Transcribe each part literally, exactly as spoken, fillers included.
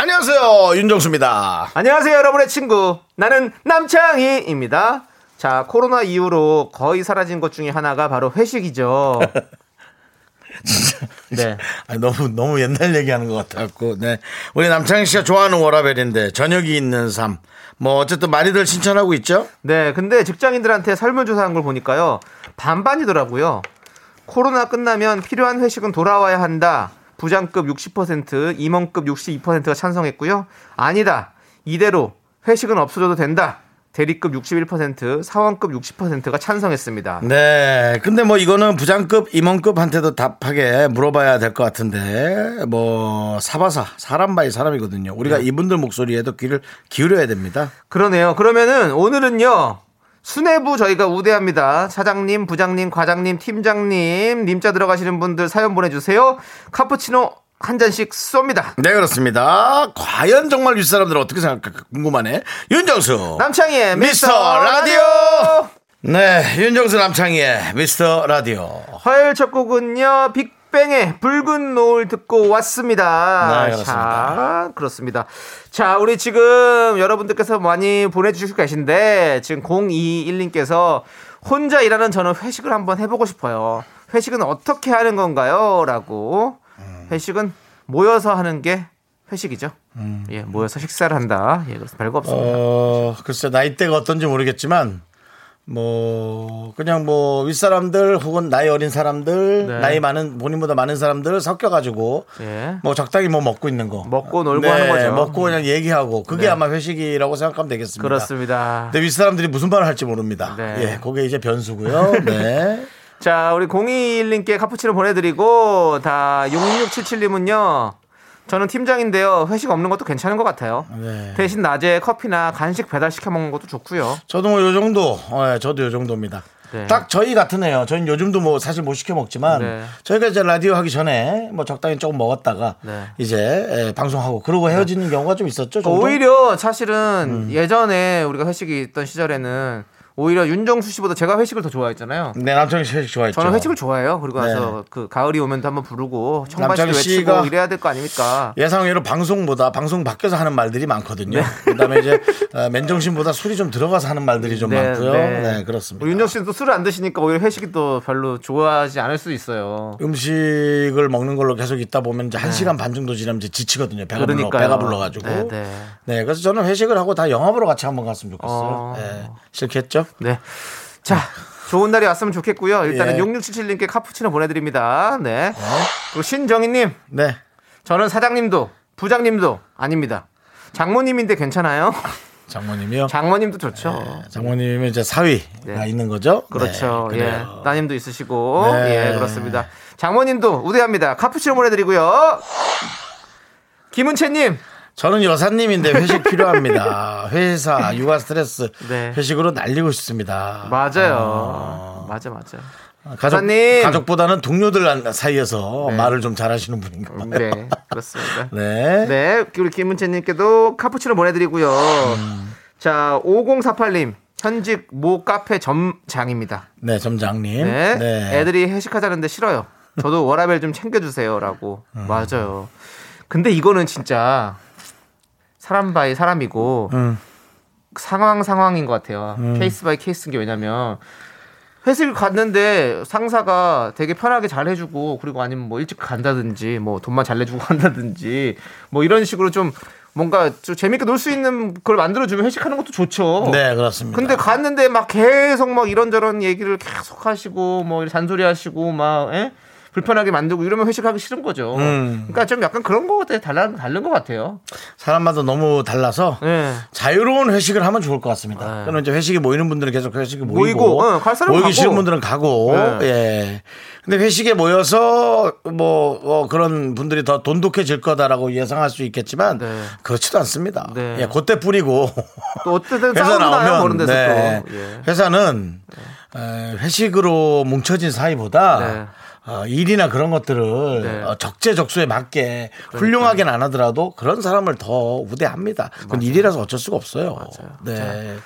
안녕하세요, 윤정수입니다. 안녕하세요, 여러분의 친구 나는 남창희입니다. 자, 코로나 이후로 거의 사라진 것 중에 하나가 바로 회식이죠. 진짜, 네. 아니, 너무 너무 옛날 얘기하는 것 같았고, 네. 우리 남창희 씨가 좋아하는 워라벨인데 저녁이 있는 삶. 뭐 어쨌든 많이들 신청하고 있죠. 네, 근데 직장인들한테 설문조사한 걸 보니까요, 반반이더라고요. 코로나 끝나면 필요한 회식은 돌아와야 한다. 부장급 육십 퍼센트, 임원급 육십이 퍼센트가 찬성했고요. 아니다. 이대로 회식은 없어져도 된다. 대리급 육십일 퍼센트, 사원급 육십 퍼센트가 찬성했습니다. 네. 근데 뭐 이거는 부장급, 임원급한테도 답하게 물어봐야 될 것 같은데, 뭐 사바사, 사람 바이 사람이거든요. 우리가 네. 이분들 목소리에도 귀를 기울여야 됩니다. 그러네요. 그러면은 오늘은요, 수뇌부 저희가 우대합니다. 사장님, 부장님, 과장님, 팀장님, 님자 들어가시는 분들 사연 보내주세요. 카푸치노 한 잔씩 쏩니다. 네, 그렇습니다. 과연 정말 윗사람들은 어떻게 생각할까 궁금하네. 윤정수 남창희의 미스터, 미스터 라디오. 라디오. 네, 윤정수 남창희의 미스터 라디오. 화요일 첫 곡은요, 빅 뱅의 붉은 노을 듣고 왔습니다. 네, 그렇습니다. 자, 그렇습니다. 자, 우리 지금 여러분들께서 많이 보내주시고 계신데, 지금 공이일님께서 혼자 일하는 저는 회식을 한번 해보고 싶어요. 회식은 어떻게 하는 건가요? 라고. 음. 회식은 모여서 하는 게 회식이죠. 음. 예, 모여서 식사를 한다. 예, 그래서 별거 없습니다. 어, 글쎄, 나이대가 어떤지 모르겠지만, 뭐 그냥 뭐 윗사람들 혹은 나이 어린 사람들, 네. 나이 많은 본인보다 많은 사람들 섞여가지고 네. 뭐 적당히 뭐 먹고 있는 거 먹고 놀고 네, 하는 거죠. 먹고 그냥 얘기하고 그게 네. 아마 회식이라고 생각하면 되겠습니다. 그렇습니다. 근데 윗사람들이 무슨 말을 할지 모릅니다. 네. 예, 그게 이제 변수고요. 네. 자, 우리 공이일님께 카푸치노 보내드리고, 다 육육칠칠님은요 저는 팀장인데요. 회식 없는 것도 괜찮은 것 같아요. 네. 대신 낮에 커피나 간식 배달 시켜 먹는 것도 좋고요. 저도 뭐 요 정도, 네, 저도 요 정도입니다. 네. 딱 저희 같은 애요. 저희는 요즘도 뭐 사실 못 시켜 먹지만 네. 저희가 이제 라디오 하기 전에 뭐 적당히 조금 먹었다가 네. 이제 예, 방송하고 그러고 헤어지는 네. 경우가 좀 있었죠. 정도? 오히려 사실은 음. 예전에 우리가 회식이 있던 시절에는 오히려 윤정수 씨보다 제가 회식을 더 좋아했잖아요. 네, 남창희 씨 회식 좋아했죠. 저는 회식을 좋아해요. 그리고 와서 네. 그 가을이 오면 한번 부르고 청바지를 외치고 이래야 될 거 아닙니까? 예상외로 방송보다 방송 밖에서 하는 말들이 많거든요. 네. 그다음에 이제 맨정신보다 술이 좀 들어가서 하는 말들이 좀 네, 많고요. 네, 네 그렇습니다. 윤정수 씨는 또 술을 안 드시니까 오히려 회식이 또 별로 좋아하지 않을 수 있어요. 음식을 먹는 걸로 계속 있다 보면 이제 한 네. 시간 반 정도 지나면 이제 지치거든요. 배가 불러, 배가 불러가지고. 네, 네. 네, 그래서 저는 회식을 하고 다 영화 보러 같이 한번 갔으면 좋겠어요. 어... 네, 싫겠죠? 네. 자, 좋은 날이 왔으면 좋겠고요. 일단은 예. 육육칠칠님께 카푸치노 보내드립니다. 네. 어? 그리고 신정희님. 네. 저는 사장님도 부장님도 아닙니다. 장모님인데 괜찮아요? 장모님이요? 장모님도 좋죠. 예. 장모님이 이제 사위가 네. 있는 거죠? 그렇죠. 네. 예. 따님도 있으시고. 네. 예, 그렇습니다. 장모님도 우대합니다. 카푸치노 보내드리고요. 김은채님. 저는 여사님인데 회식 필요합니다. 회사, 육아 스트레스 네. 회식으로 날리고 싶습니다. 맞아요. 아... 맞아 맞아. 가족, 여사님. 가족보다는 동료들 사이에서 네. 말을 좀 잘하시는 분인가 봐요. 네, 그렇습니다. 네. 네, 우리 김은채님께도 카푸치노 보내드리고요. 음. 자, 오공사팔님. 현직 모 카페 점장입니다. 네, 점장님. 네. 네. 애들이 회식하자는데 싫어요. 저도 워라벨 좀 챙겨주세요. 라고. 음. 맞아요. 근데 이거는 진짜... 사람 바이 사람이고 음. 상황 상황인 것 같아요. 음. 케이스 바이 케이스인 게, 왜냐면 회식을 갔는데 상사가 되게 편하게 잘 해주고, 그리고 아니면 뭐 일찍 간다든지 뭐 돈만 잘 내주고 간다든지 뭐 이런 식으로 좀 뭔가 좀 재밌게 놀 수 있는 걸 만들어주면 회식하는 것도 좋죠. 네, 그렇습니다. 근데 갔는데 막 계속 막 이런저런 얘기를 계속 하시고 뭐 잔소리 하시고 막 에? 불편하게 만들고 이러면 회식하기 싫은 거죠. 음. 그러니까 좀 약간 그런 거에 달라, 다른 것 같아요. 사람마다 너무 달라서 네. 자유로운 회식을 하면 좋을 것 같습니다. 네. 그러면 이제 회식이 모이는 분들은 계속 회식이 모이고, 모이고 네, 갈 모이기 가고. 싫은 분들은 가고. 네. 예. 근데 회식에 모여서 뭐 어, 그런 분들이 더 돈독해질 거다라고 예상할 수 있겠지만 네. 그렇지도 않습니다. 네. 예, 그때뿐이고 또 어쨌든 회사 나오면 네. 또. 예. 회사는 네. 에, 회식으로 뭉쳐진 사이보다 네. 어, 일이나 그런 것들을 네. 어, 적재적소에 맞게 그러니까. 훌륭하게는 안 하더라도 그런 사람을 더 우대합니다. 그건 일이라서 어쩔 수가 없어요. 맞아요. 네.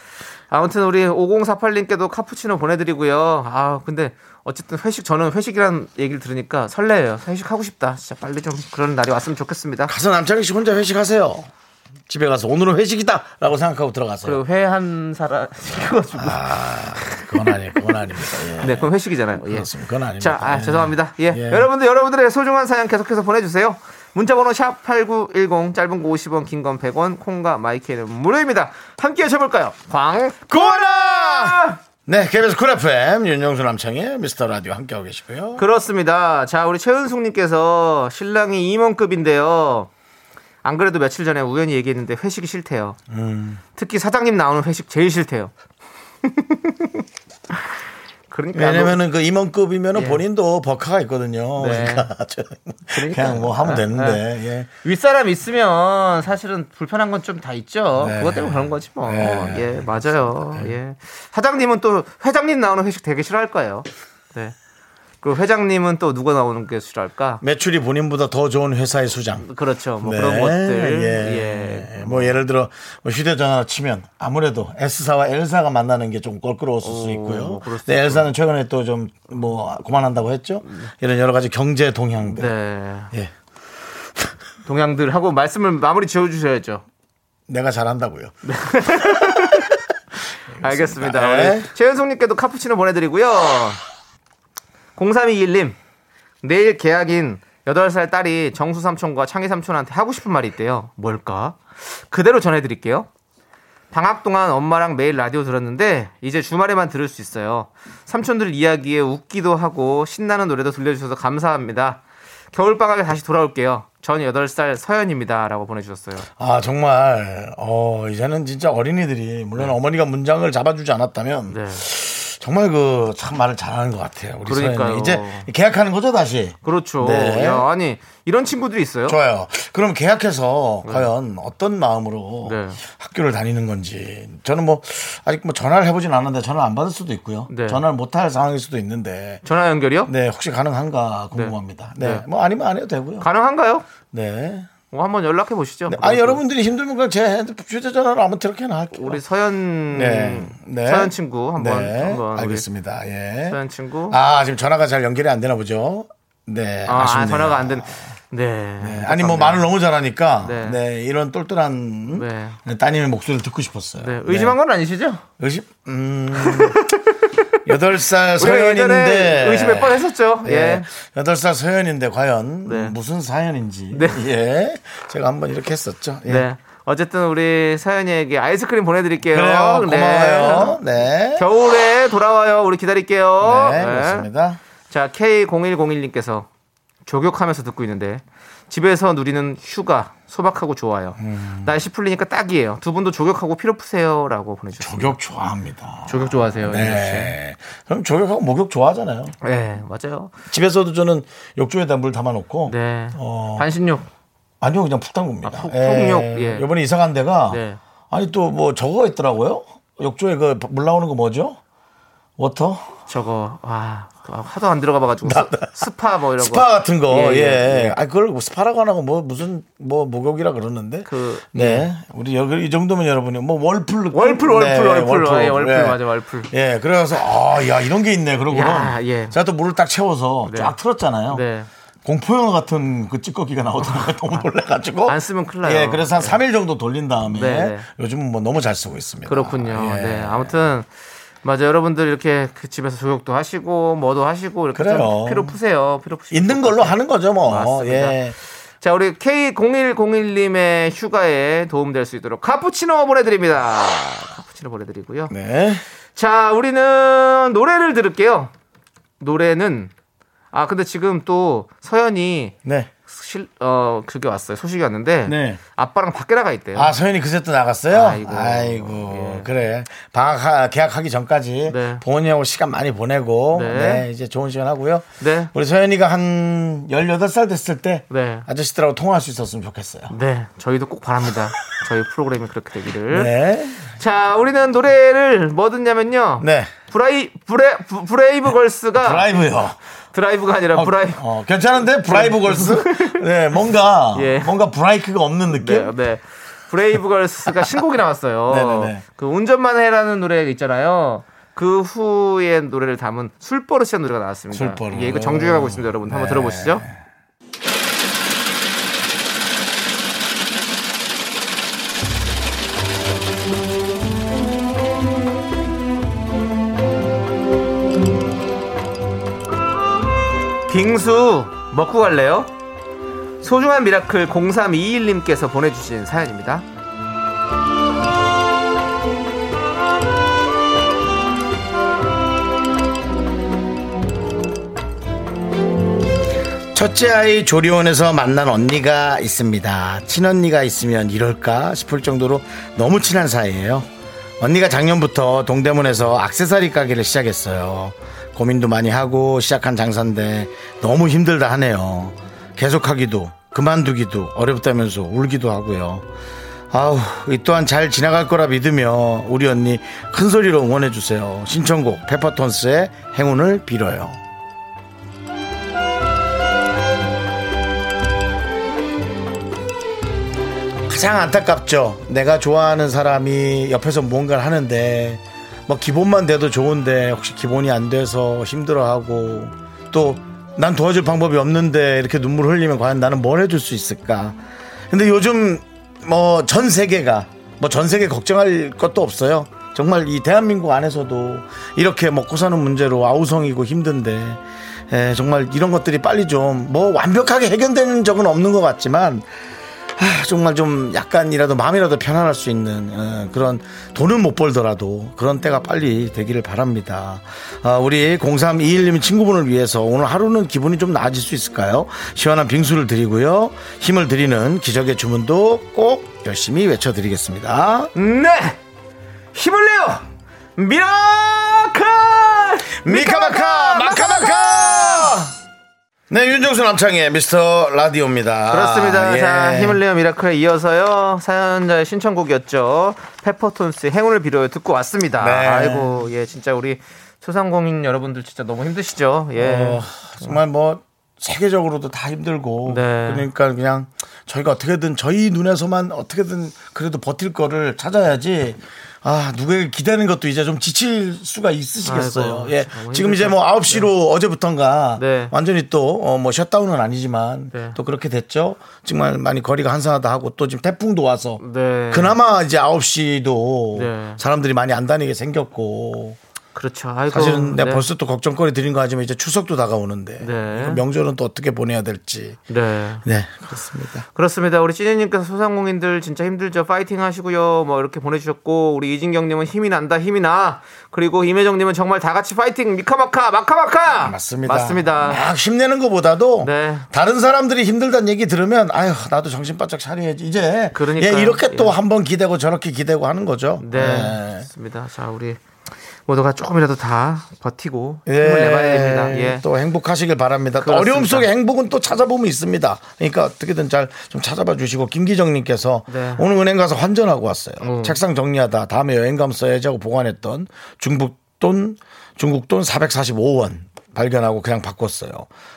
아무튼 우리 오공사팔님께도 카푸치노 보내드리고요. 아 근데 어쨌든 회식 저는 회식이란 얘기를 들으니까 설레요. 회식하고 싶다. 진짜 빨리 좀 그런 날이 왔으면 좋겠습니다. 가서 남창희 씨 혼자 회식하세요. 집에 가서 오늘은 회식이다 라고 생각하고 들어가세요. 그리고 회한 사람 시켜가지고 아 그건 아니에요. 그건 아닙니다. 예. 네 그건 회식이잖아요. 예. 그렇습니다. 그건 아닙니다. 자, 아, 죄송합니다. 예. 예. 여러분들 여러분들의 소중한 사연 계속해서 보내주세요. 문자번호 샵팔구일공 짧은 거 오십 원 긴 건 백 원 콩과 마이크는 무료입니다. 함께 해줘볼까요? 광고라! 네 케이비에스 쿨 에프엠 윤정수 남창의 미스터 라디오 함께하고 계시고요. 그렇습니다. 자 우리 최은숙님께서 신랑이 임원급인데요. 안 그래도 며칠 전에 우연히 얘기했는데 회식이 싫대요. 음. 특히 사장님 나오는 회식 제일 싫대요. 그러니까 왜냐면은 그 임원급이면 예. 본인도 버카가 있거든요. 네. 그러니까, 그러니까 그냥 뭐 하면 되는데 아, 아. 예. 윗사람 있으면 사실은 불편한 건 좀 다 있죠. 네. 그것 때문에 그런 거지 뭐. 네. 예 맞아요. 네. 예 사장님은 또 회장님 나오는 회식 되게 싫어할 거예요. 네. 그리고 회장님은 또 누가 나오는 게 싫어할까? 매출이 본인보다 더 좋은 회사의 수장. 그렇죠. 뭐 네. 그런 것들. 예. 예. 뭐 예를 들어 뭐 휴대전화로 치면 아무래도 S사와 L사가 만나는 게 좀 껄끄러웠을 오, 수 있고요. 네, L사는 최근에 또 좀 뭐 그만한다고 했죠. 이런 여러 가지 경제 동향들. 네. 예. 동향들 하고 말씀을 마무리 지어주셔야죠. 내가 잘한다고요. 알겠습니다. 네. 최현숙님께도 카푸치노 보내드리고요. 공삼이일님 내일 계약인 여덟 살 딸이 정수 삼촌과 창희 삼촌한테 하고 싶은 말이 있대요. 뭘까? 그대로 전해드릴게요. 방학 동안 엄마랑 매일 라디오 들었는데 이제 주말에만 들을 수 있어요. 삼촌들 이야기에 웃기도 하고 신나는 노래도 들려주셔서 감사합니다. 겨울방학에 다시 돌아올게요. 전 여덟 살 서연입니다. 라고 보내주셨어요. 아 정말 어, 이제는 진짜 어린이들이 물론 네. 어머니가 문장을 잡아주지 않았다면 네. 정말 그 참 말을 잘하는 것 같아요. 우리 그러니까요. 이제 계약하는 거죠 다시. 그렇죠. 네. 야, 아니 이런 친구들이 있어요. 좋아요. 그럼 계약해서 네. 과연 어떤 마음으로 네. 학교를 다니는 건지 저는 뭐 아직 뭐 전화를 해보진 않았는데 전화 안 받을 수도 있고요. 네. 전화를 못할 상황일 수도 있는데. 전화 연결이요? 네. 혹시 가능한가 궁금합니다. 네. 네. 네. 뭐 아니면 안 해도 되고요. 가능한가요? 네. 뭐 한번 연락해 보시죠. 네. 아 여러분들이 힘들면 그냥 제 휴대전화로 아무튼 이렇게나 할게요. 우리 서현 네. 네. 서현 친구 한번 네. 한번 알겠습니다. 예. 서현 친구. 아 지금 전화가 잘 연결이 안 되나 보죠. 네. 아, 아쉽네요. 전화가 안 된. 네. 네. 아니 뭐 말을 너무 잘하니까 네, 네. 이런 똘똘한 네. 따님의 목소리를 듣고 싶었어요. 네. 의심한 건 아니시죠? 의심. 음. 여덟 살 서연인데 의심 몇 번 했었죠. 예. 여덟 살 서연인데 과연 네. 무슨 사연인지 네. 예. 제가 한번 이렇게 했었죠. 예. 네. 어쨌든 우리 서연이에게 아이스크림 보내드릴게요. 그래요. 고마워요. 네. 네. 겨울에 돌아와요. 우리 기다릴게요. 네, 네. 그렇습니다. 자 케이 공일공일님께서 조격하면서 듣고 있는데 집에서 누리는 휴가 소박하고 좋아요. 음. 날씨 풀리니까 딱이에요. 두 분도 조격하고 피로 푸세요라고 보내주셨어요. 조격 좋아합니다. 조격 좋아하세요. 네. 그럼 조격하고 목욕 좋아하잖아요. 네, 맞아요. 집에서도 저는 욕조에다 물 담아놓고 네. 어... 반신욕 아니요, 그냥 푹 담굽니다. 아, 푹, 푹욕. 예. 이번에 이사 간 데가 네. 아니 또 뭐 저거 있더라고요. 욕조에 그 물 나오는 거 뭐죠? 워터? 저거 와. 하도 안 들어가 봐가지고 나, 나. 스파 뭐 이런 스파 거. 같은 거 예, 예. 예. 아 그걸 스파라고 안 하고 뭐 무슨 뭐 목욕이라 그러는데 그, 네 예. 우리 여기 이 정도면 여러분이 뭐 월풀 월풀 월풀 네, 월풀 월풀, 아, 예, 월풀 예. 맞아 월풀 예 그래서 아 야 이런 게 있네 그러고 예. 제가 또 물을 딱 채워서 네. 쫙 틀었잖아요. 네. 공포영화 같은 그 찌꺼기가 나오더라고요. 너무 놀래가지고. 안 쓰면 큰일 나요. 예, 그래서 한 삼 일 정도 돌린 다음에 네. 요즘은 뭐 너무 잘 쓰고 있습니다. 그렇군요. 예. 네 아무튼. 맞아 여러분들 이렇게 그 집에서 조욕도 하시고 뭐도 하시고 이렇게 좀 피로 푸세요. 피로 푸시고 있는 걸로 하는 거죠 뭐. 맞습니다. 예. 자 우리 케이 공일공일님의 휴가에 도움될 수 있도록 카푸치노 보내드립니다. 카푸치노 보내드리고요. 네. 자 우리는 노래를 들을게요. 노래는 아 근데 지금 또 서연이 네. 실, 어, 그게 왔어요. 소식이 왔는데 네. 아빠랑 밖에 나가 있대요. 아, 서연이 그새 또 나갔어요? 아이고, 아이고 예. 그래. 방학 계약하기 전까지 네. 부모님하고 시간 많이 보내고 네. 네, 이제 좋은 시간 하고요. 네. 우리 서연이가 한 열여덟 살 됐을 때 네. 아저씨들하고 통화할 수 있었으면 좋겠어요. 네, 저희도 꼭 바랍니다. 저희 프로그램이 그렇게 되기를. 네. 자, 우리는 노래를 뭐 듣냐면요. 네. 브라이 브레 브레이브 걸스가 드라이브요. 드라이브가 아니라 어, 브라이. 어, 괜찮은데 브라이브 걸스? 네, 뭔가 예. 뭔가 브라이크가 없는 느낌. 네. 네. 브레이브 걸스가 신곡이 나왔어요. 네네네. 그 운전만 해라는 노래 있잖아요. 그 후의 노래를 담은 술버릇이라는 노래가 나왔습니다. 술버릇. 예, 이거 정주행 하고 있습니다, 여러분. 네. 한번 들어보시죠. 빙수 먹고 갈래요? 소중한 미라클 공삼이일님께서 보내주신 사연입니다. 첫째 아이 조리원에서 만난 언니가 있습니다. 친언니가 있으면 이럴까 싶을 정도로 너무 친한 사이예요. 언니가 작년부터 동대문에서 액세서리 가게를 시작했어요. 고민도 많이 하고 시작한 장사인데 너무 힘들다 하네요. 계속하기도 그만두기도 어렵다면서 울기도 하고요. 아우, 이 또한 잘 지나갈 거라 믿으며 우리 언니 큰소리로 응원해주세요. 신청곡 페퍼톤스의 행운을 빌어요. 가장 안타깝죠. 내가 좋아하는 사람이 옆에서 뭔가를 하는데 뭐 기본만 돼도 좋은데 혹시 기본이 안 돼서 힘들어하고 또 난 도와줄 방법이 없는데 이렇게 눈물 흘리면 과연 나는 뭘 해줄 수 있을까. 근데 요즘 뭐 전 세계가 뭐 전 세계 걱정할 것도 없어요. 정말 이 대한민국 안에서도 이렇게 먹고 사는 문제로 아우성이고 힘든데 에, 정말 이런 것들이 빨리 좀 뭐 완벽하게 해결되는 적은 없는 것 같지만 아, 정말 좀 약간이라도 마음이라도 편안할 수 있는 어, 그런 돈은 못 벌더라도 그런 때가 빨리 되기를 바랍니다. 아, 우리 공삼이일님 친구분을 위해서 오늘 하루는 기분이 좀 나아질 수 있을까요? 시원한 빙수를 드리고요. 힘을 드리는 기적의 주문도 꼭 열심히 외쳐드리겠습니다. 네! 힘을 내요! 미라클! 미카마카! 마카마카! 네, 윤정수 남창의 미스터 라디오입니다. 그렇습니다. 예. 자, 힘을 내요 미라클에 이어서요 사연자의 신청곡이었죠. 페퍼톤스의 행운을 빌어요 듣고 왔습니다. 네. 아이고, 예, 진짜 우리 소상공인 여러분들 진짜 너무 힘드시죠. 예, 어, 정말 뭐 세계적으로도 다 힘들고 네. 그러니까 그냥 저희가 어떻게든 저희 눈에서만 어떻게든 그래도 버틸 거를 찾아야지. 아, 누구에게 기대는 것도 이제 좀 지칠 수가 있으시겠어요. 아이고, 예. 지금 이제 뭐 아홉 시로 네. 어제부턴가 네. 완전히 또 어 뭐 셧다운은 아니지만 네. 또 그렇게 됐죠. 정말 많이 거리가 한산하다 하고 또 지금 태풍도 와서 네. 그나마 이제 아홉 시도 네. 사람들이 많이 안 다니게 생겼고. 그렇죠. 아이고, 사실은 내가 네. 벌써 또 걱정거리 드린 거 하지만 이제 추석도 다가오는데 네. 명절은 또 어떻게 보내야 될지. 네, 네, 그렇습니다. 그렇습니다. 우리 찐이님께서 소상공인들 진짜 힘들죠. 파이팅 하시고요. 뭐 이렇게 보내주셨고 우리 이진경님은 힘이 난다 힘이 나. 그리고 임혜정님은 정말 다 같이 파이팅 미카마카 마카마카. 아, 맞습니다. 맞습니다. 막 힘내는 것보다도 네. 다른 사람들이 힘들다는 얘기 들으면 아유 나도 정신 바짝 차려야지 이제. 그러니까 예, 이렇게 또 한 번 기대고 저렇게 기대고 하는 거죠. 네, 네. 맞습니다. 자, 우리. 모두가 조금이라도 다 버티고 힘을 예, 내봐야 됩니다. 예. 또 행복하시길 바랍니다. 또 어려움 속에 행복은 또 찾아보면 있습니다. 그러니까 어떻게든 잘 좀 찾아봐 주시고 김기정님께서 네. 오늘 은행 가서 환전하고 왔어요. 음. 책상 정리하다 다음에 여행 가면 써야지 하고 보관했던 중국 돈 중국 돈 사백사십오 원 발견하고 그냥 바꿨어요.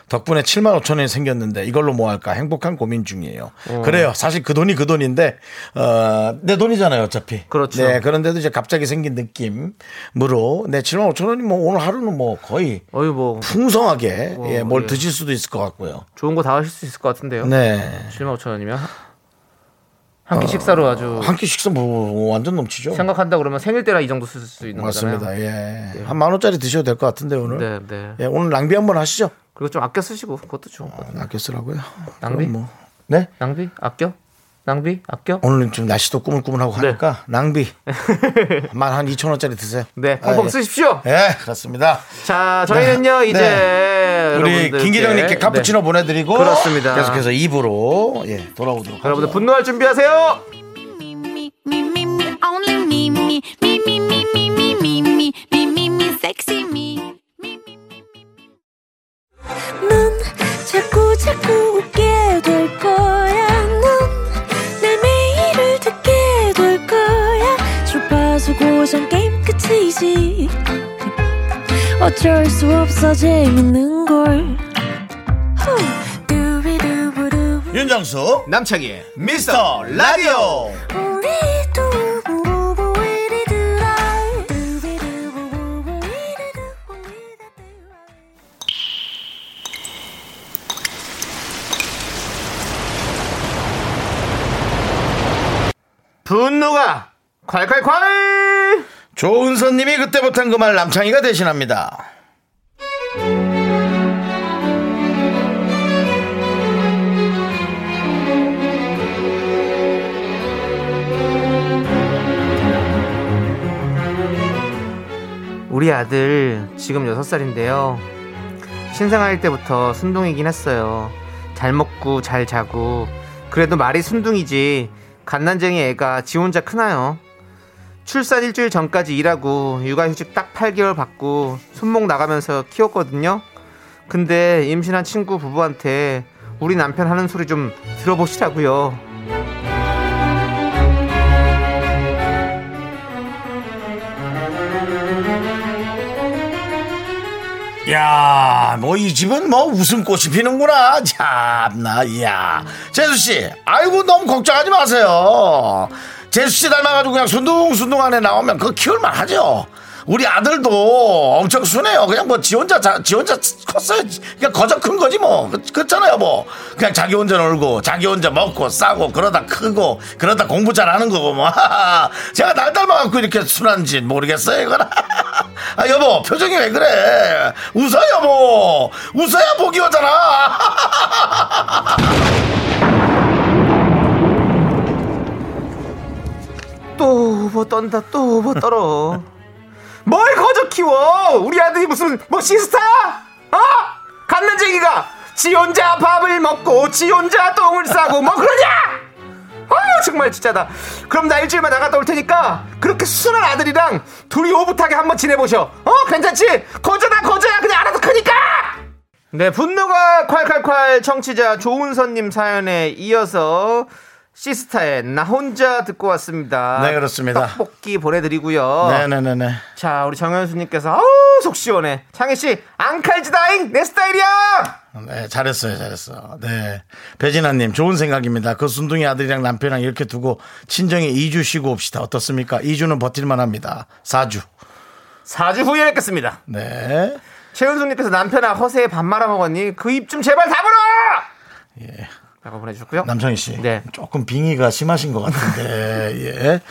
덕분에 칠만 오천 원이 생겼는데 이걸로 뭐 할까 행복한 고민 중이에요. 오. 그래요. 사실 그 돈이 그 돈인데 어, 내 돈이잖아요 어차피. 그렇죠. 네, 그런데도 이제 갑자기 생긴 느낌으로 네, 칠만 오천 원이 뭐 오늘 하루는 뭐 거의 어이 뭐. 풍성하게 어, 예, 뭘 예. 드실 수도 있을 것 같고요. 좋은 거 다 하실 수 있을 것 같은데요. 네. 칠만 오천 원이면 한 끼 식사로 아주. 한 끼 식사 뭐 완전 넘치죠. 생각한다 그러면 생일 때라 이 정도 쓸 수 있는 맞습니다. 거잖아요. 맞습니다. 예. 네. 한 만 원짜리 드셔도 될 것 같은데 오늘. 네, 네. 예, 오늘 낭비 한번 하시죠. 그리고 좀 아껴 쓰시고 그것도 좋은 것 같아요. 아껴 쓰라고요? 낭비? 뭐. 네? 낭비? 아껴? 낭비? 아껴? 오늘 좀 날씨도 꾸물꾸물하고 하니까 네. 낭비 만 한 이천 원짜리 드세요. 네, 펑펑 아, 쓰십시오. 예, 네, 그렇습니다. 자, 저희는요 네. 이제 네. 우리 김 기장님께 카푸치노 네. 보내드리고 그렇습니다. 계속해서 이 부로 예, 돌아오도록 하겠습니다. 여러분들 분노할 준비하세요. 넌 자꾸 자꾸 웃게 될 거야. 넌내 매일을 듣게 될 거야. 주파수 고정 게임 끝이지. 어쩔 수 없어 재밌는 걸. 윤정수 남창희의 미스터 라디오. 분노가 콸콸콸. 조은선님이 그때 못한 그 말 남창이가 대신합니다. 우리 아들 지금 여섯 살인데요 신생아일 때부터 순둥이긴 했어요. 잘 먹고 잘 자고. 그래도 말이 순둥이지 갓난쟁이 애가 지 혼자 크나요. 출산 일주일 전까지 일하고 육아휴직 딱 팔 개월 받고 손목 나가면서 키웠거든요. 근데 임신한 친구 부부한테 우리 남편 하는 소리 좀 들어보시라고요. 야, 뭐 이 집은 뭐 웃음꽃이 피는구나. 참나. 야, 재수씨 아이고 너무 걱정하지 마세요. 재수씨 닮아가지고 그냥 순둥순둥 안에 나오면 그거 키울만 하죠. 우리 아들도 엄청 순해요. 그냥 뭐 지 혼자 자, 지 혼자 컸어요. 그냥 거저 큰 거지 뭐. 그렇잖아요 뭐. 그냥 자기 혼자 놀고 자기 혼자 먹고 싸고 그러다 크고 그러다 공부 잘하는 거고 뭐. 제가 날 닮아갖고 이렇게 순한지 모르겠어요 이거는. 아 여보 표정이 왜 그래. 웃어 여보. 웃어야 복이 오잖아. 또 오버 떤다. 또 오버 떨어. 뭘 거저 키워! 우리 아들이 무슨 뭐 시스타? 어? 갓난쟁이가 지 혼자 밥을 먹고 지 혼자 똥을 싸고 뭐 그러냐? 아유 정말 진짜다. 그럼 나 일주일만 나갔다 올 테니까 그렇게 순한 아들이랑 둘이 오붓하게 한번 지내보셔. 어? 괜찮지? 거저다 거저야 그냥 알아서 크니까! 네, 분노가 콸콸콸 청취자 조은선님 사연에 이어서 시스타의 나 혼자 듣고 왔습니다. 네, 그렇습니다. 떡볶이 보내드리고요. 네네네네. 자, 우리 정현수님께서 아우 속 시원해. 창희씨 안 칼지다잉 내 스타일이야. 네, 잘했어요 잘했어. 네, 배진아님 좋은 생각입니다. 그 순둥이 아들이랑 남편이랑 이렇게 두고 친정에 이 주 쉬고 옵시다. 어떻습니까? 이 주는 버틸만 합니다. 사 주 사 주 후에 뵙겠습니다. 네, 최은숙님께서 남편아 허세에 밥 말아먹었니? 그 입 좀 제발 다물어. 예, 라고 보내주셨고요. 남성희 씨, 네. 조금 빙의가 심하신 것 같은데, 예,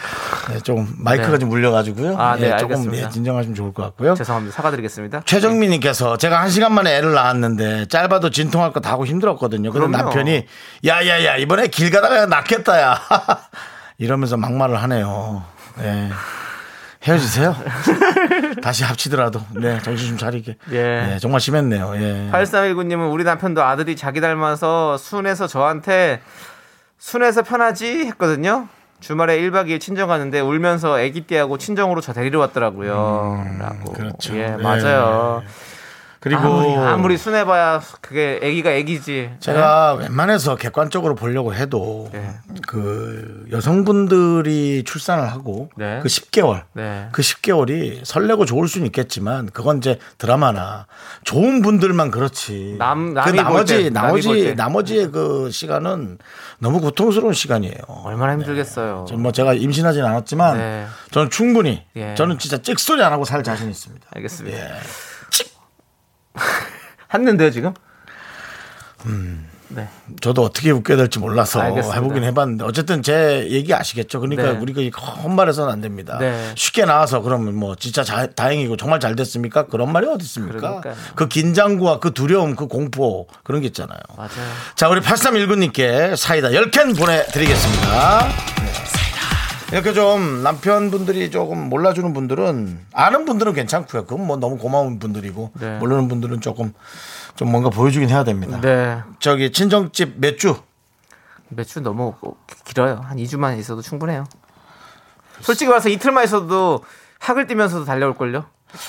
네, 좀 마이크가 네. 좀 물려가지고요. 아, 네, 예, 조금 예, 진정하시면 좋을 것 같고요. 죄송합니다, 사과드리겠습니다. 최정민님께서 네. 제가 한 시간 만에 애를 낳았는데 짧아도 진통할 거 다 하고 힘들었거든요. 그런데 남편이 야야야 이번에 길 가다가 낳겠다야 이러면서 막말을 하네요. 네. 헤어지세요. 다시 합치더라도 네 정신 좀 차리게. 예. 네, 정말 심했네요. 예. 팔삼일구님은 우리 남편도 아들이 자기 닮아서 순해서 저한테 순해서 편하지 했거든요. 주말에 일박 이일 친정 갔는데 울면서 아기 띠하고 친정으로 저 데리러 왔더라고요. 음, 라고. 그렇죠. 예, 맞아요. 예. 그리고 아무리, 아무리 순해봐야 그게 아기가 아기지. 제가 네? 웬만해서 객관적으로 보려고 해도 네. 그 여성분들이 출산을 하고 네. 그 십 개월 네. 그 십 개월이 설레고 좋을 수는 있겠지만 그건 이제 드라마나 좋은 분들만 그렇지. 남 남이 그 나머지 볼 때, 나머지 남이 볼 때. 나머지의 그 시간은 너무 고통스러운 시간이에요. 얼마나 힘들겠어요. 네. 뭐 제가 임신하진 않았지만 네. 저는 충분히 예. 저는 진짜 찍소리 안 하고 살 자신 있습니다. 알겠습니다. 예. 했는데요 지금? 음. 네. 저도 어떻게 웃겨야 될지 몰라서 알겠습니다. 해보긴 해봤는데 어쨌든 제 얘기 아시겠죠. 그러니까 네. 우리가 헛말해서는 안 됩니다. 네. 쉽게 나와서 그러면 뭐 진짜 자, 다행이고 정말 잘 됐습니까? 그런 말이 어디 있습니까? 그러니까요. 그 긴장과 그 두려움, 그 공포 그런 게 있잖아요. 맞아요. 자, 우리 팔삼일구님께 사이다 열 캔 보내드리겠습니다. 네. 이렇게 좀 남편분들이 조금 몰라주는 분들은 아는 분들은 괜찮고요. 그건 뭐 너무 고마운 분들이고 네. 모르는 분들은 조금 좀 뭔가 보여주긴 해야 됩니다. 네. 저기 친정집 몇 주? 몇 주 너무 길어요. 한 이 주만 있어도 충분해요. 글쎄. 솔직히 말해서 이틀만 있어도 학을 뛰면서도 달려올걸요.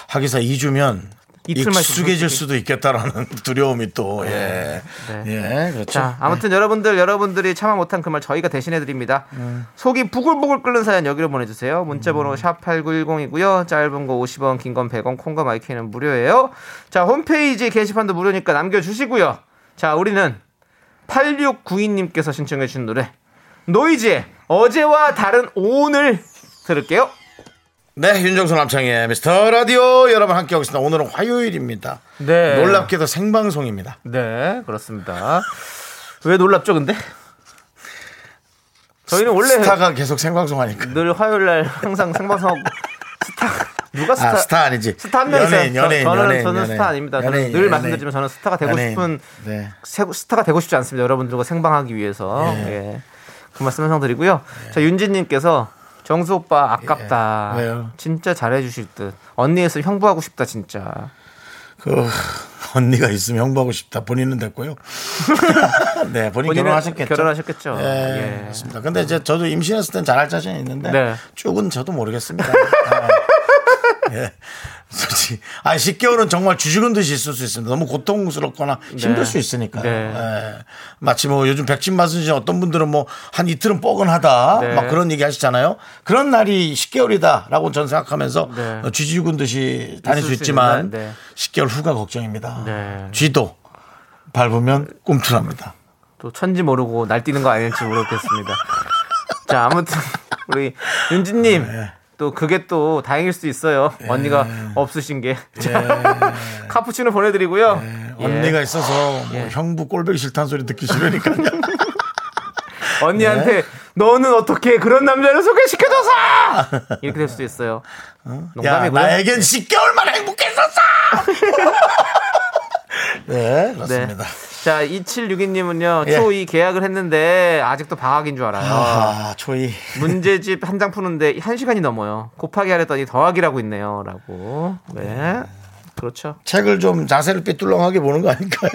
하기사 이 주면 익숙해질 수도 있겠다라는 두려움이 또 네. 예. 네. 예, 그렇죠. 자, 아무튼 네. 여러분들 여러분들이 참아 못한 그 말 저희가 대신해 드립니다. 음. 속이 부글부글 끓는 사연 여기로 보내주세요. 문자번호 음. 샵 팔구일공이고요. 짧은 거 오십 원, 긴 건 백 원, 콩과 마이크는 무료예요. 자, 홈페이지 게시판도 무료니까 남겨주시고요. 자, 우리는 팔육구이님께서 신청해 주신 노래 노이즈의 어제와 다른 오늘 들을게요. 네, 윤정수 남창의 미스터 라디오 여러분 함께하고 있습니다. 오늘은 화요일입니다. 네. 놀랍게도 생방송입니다. 네, 그렇습니다. 왜 놀랍죠, 근데? 저희는 원래 스타가 계속 생방송하니까 늘 화요일 날 항상 생방송하고 스타 누가 스타? 아, 스타 아니지. 스타 한 명 있어요. 연예인, 연예인, 저는 연예인, 저는 연예인, 스타 아닙니다. 연예인, 저는 늘 연예인, 말씀드리지만 저는 스타가 되고 연예인, 싶은 네. 스타가 되고 싶지 않습니다. 여러분들과 생방하기 위해서 예. 예. 그 말씀 형드리고요. 예. 자, 윤진님께서 정수 오빠 아깝다. 예, 진짜 잘해주실 듯. 언니 있으면 형부하고 싶다 진짜. 그 언니가 있으면 형부하고 싶다. 본인은 됐고요. 네, 본인 결혼하셨겠죠. 결혼하셨겠죠. 네, 예, 그렇습니다. 근데 이제 저도 임신했을 땐 잘할 자신이 있는데 네. 쭉은 저도 모르겠습니다. 예. 네. 솔직히 아 십 개월은 정말 주식은 듯이 있을 수 있습니다. 너무 고통스럽거나 네. 힘들 수 있으니까. 네. 네. 마치 뭐 요즘 백신 맞으신 어떤 분들은 뭐 한 이틀은 뻐근하다 네. 막 그런 얘기 하시잖아요. 그런 날이 십 개월이다라고 전 생각하면서 네. 쥐지군 듯이 다닐 수 있지만 네. 십 개월 후가 걱정입니다. 네. 쥐도 밟으면 꿈틀합니다. 또 천지 모르고 날뛰는 거 아닐지 모르겠습니다. 자, 아무튼 우리 윤진님. 네. 또 그게 또 다행일 수 있어요. 예. 언니가 없으신 게. 예. 카푸치노 보내드리고요. 예. 언니가 예. 있어서 뭐 예. 형부 꼴보기 싫다는 소리 듣기 싫으니까요. 언니한테 예. 너는 어떻게 그런 남자를 소개시켜줘서 이렇게 될 수도 있어요. 어? 농담이고요. 야, 나에겐 십 개월만 행복했었어. 네, 그렇습니다. 네. 자, 이칠육이님은요 예. 초이 계약을 했는데 아직도 방학인 줄 알아요. 아, 초이 문제집 한 장 푸는데 한 시간이 넘어요. 곱하기 하랬더니 더하기라고 있네요라고. 네, 네. 그렇죠. 책을 좀 자세를 삐뚤렁하게 보는 거 아닐까요?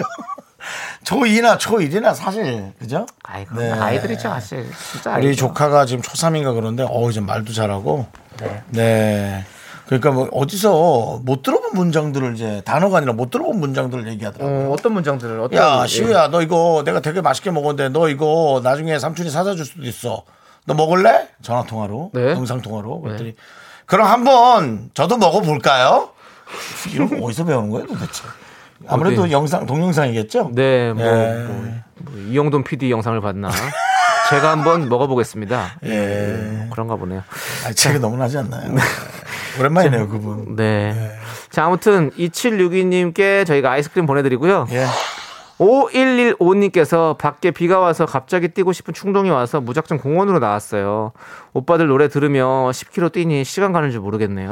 초이나 초일이나 사실 그죠? 아이, 네. 아이들이죠 사실. 진짜 아이들. 우리 조카가 지금 초삼인가 그런데 어우 지금 말도 잘하고. 네. 네. 그러니까 뭐 어디서 못 들어본 문장들을 이제 단어가 아니라 못 들어본 문장들을 얘기하더라고요. 어, 어떤 문장들을? 어떤 야, 시우야, 너 이거 내가 되게 맛있게 먹었는데 너 이거 나중에 삼촌이 사다 줄 수도 있어. 너 먹을래? 전화 통화로, 네. 영상 통화로. 그랬더니 네. 그럼 한번 저도 먹어볼까요? 이런 거 어디서 배우는 거예요, 도대체? 아무래도 어디? 영상, 동영상이겠죠? 네, 뭐, 예. 뭐, 뭐 이영돈 피디 영상을 봤나? 제가 한번 먹어보겠습니다. 예, 네, 그런가 보네요. 아, 책이 너무나지 않나요? 네. 오랜만이네요, 그분. 네. 네. 자, 아무튼, 이칠육이님께 저희가 아이스크림 보내드리고요. 예. 오일일오님께서 밖에 비가 와서 갑자기 뛰고 싶은 충동이 와서 무작정 공원으로 나왔어요. 오빠들 노래 들으며 십 킬로미터 뛰니 시간 가는 줄 모르겠네요.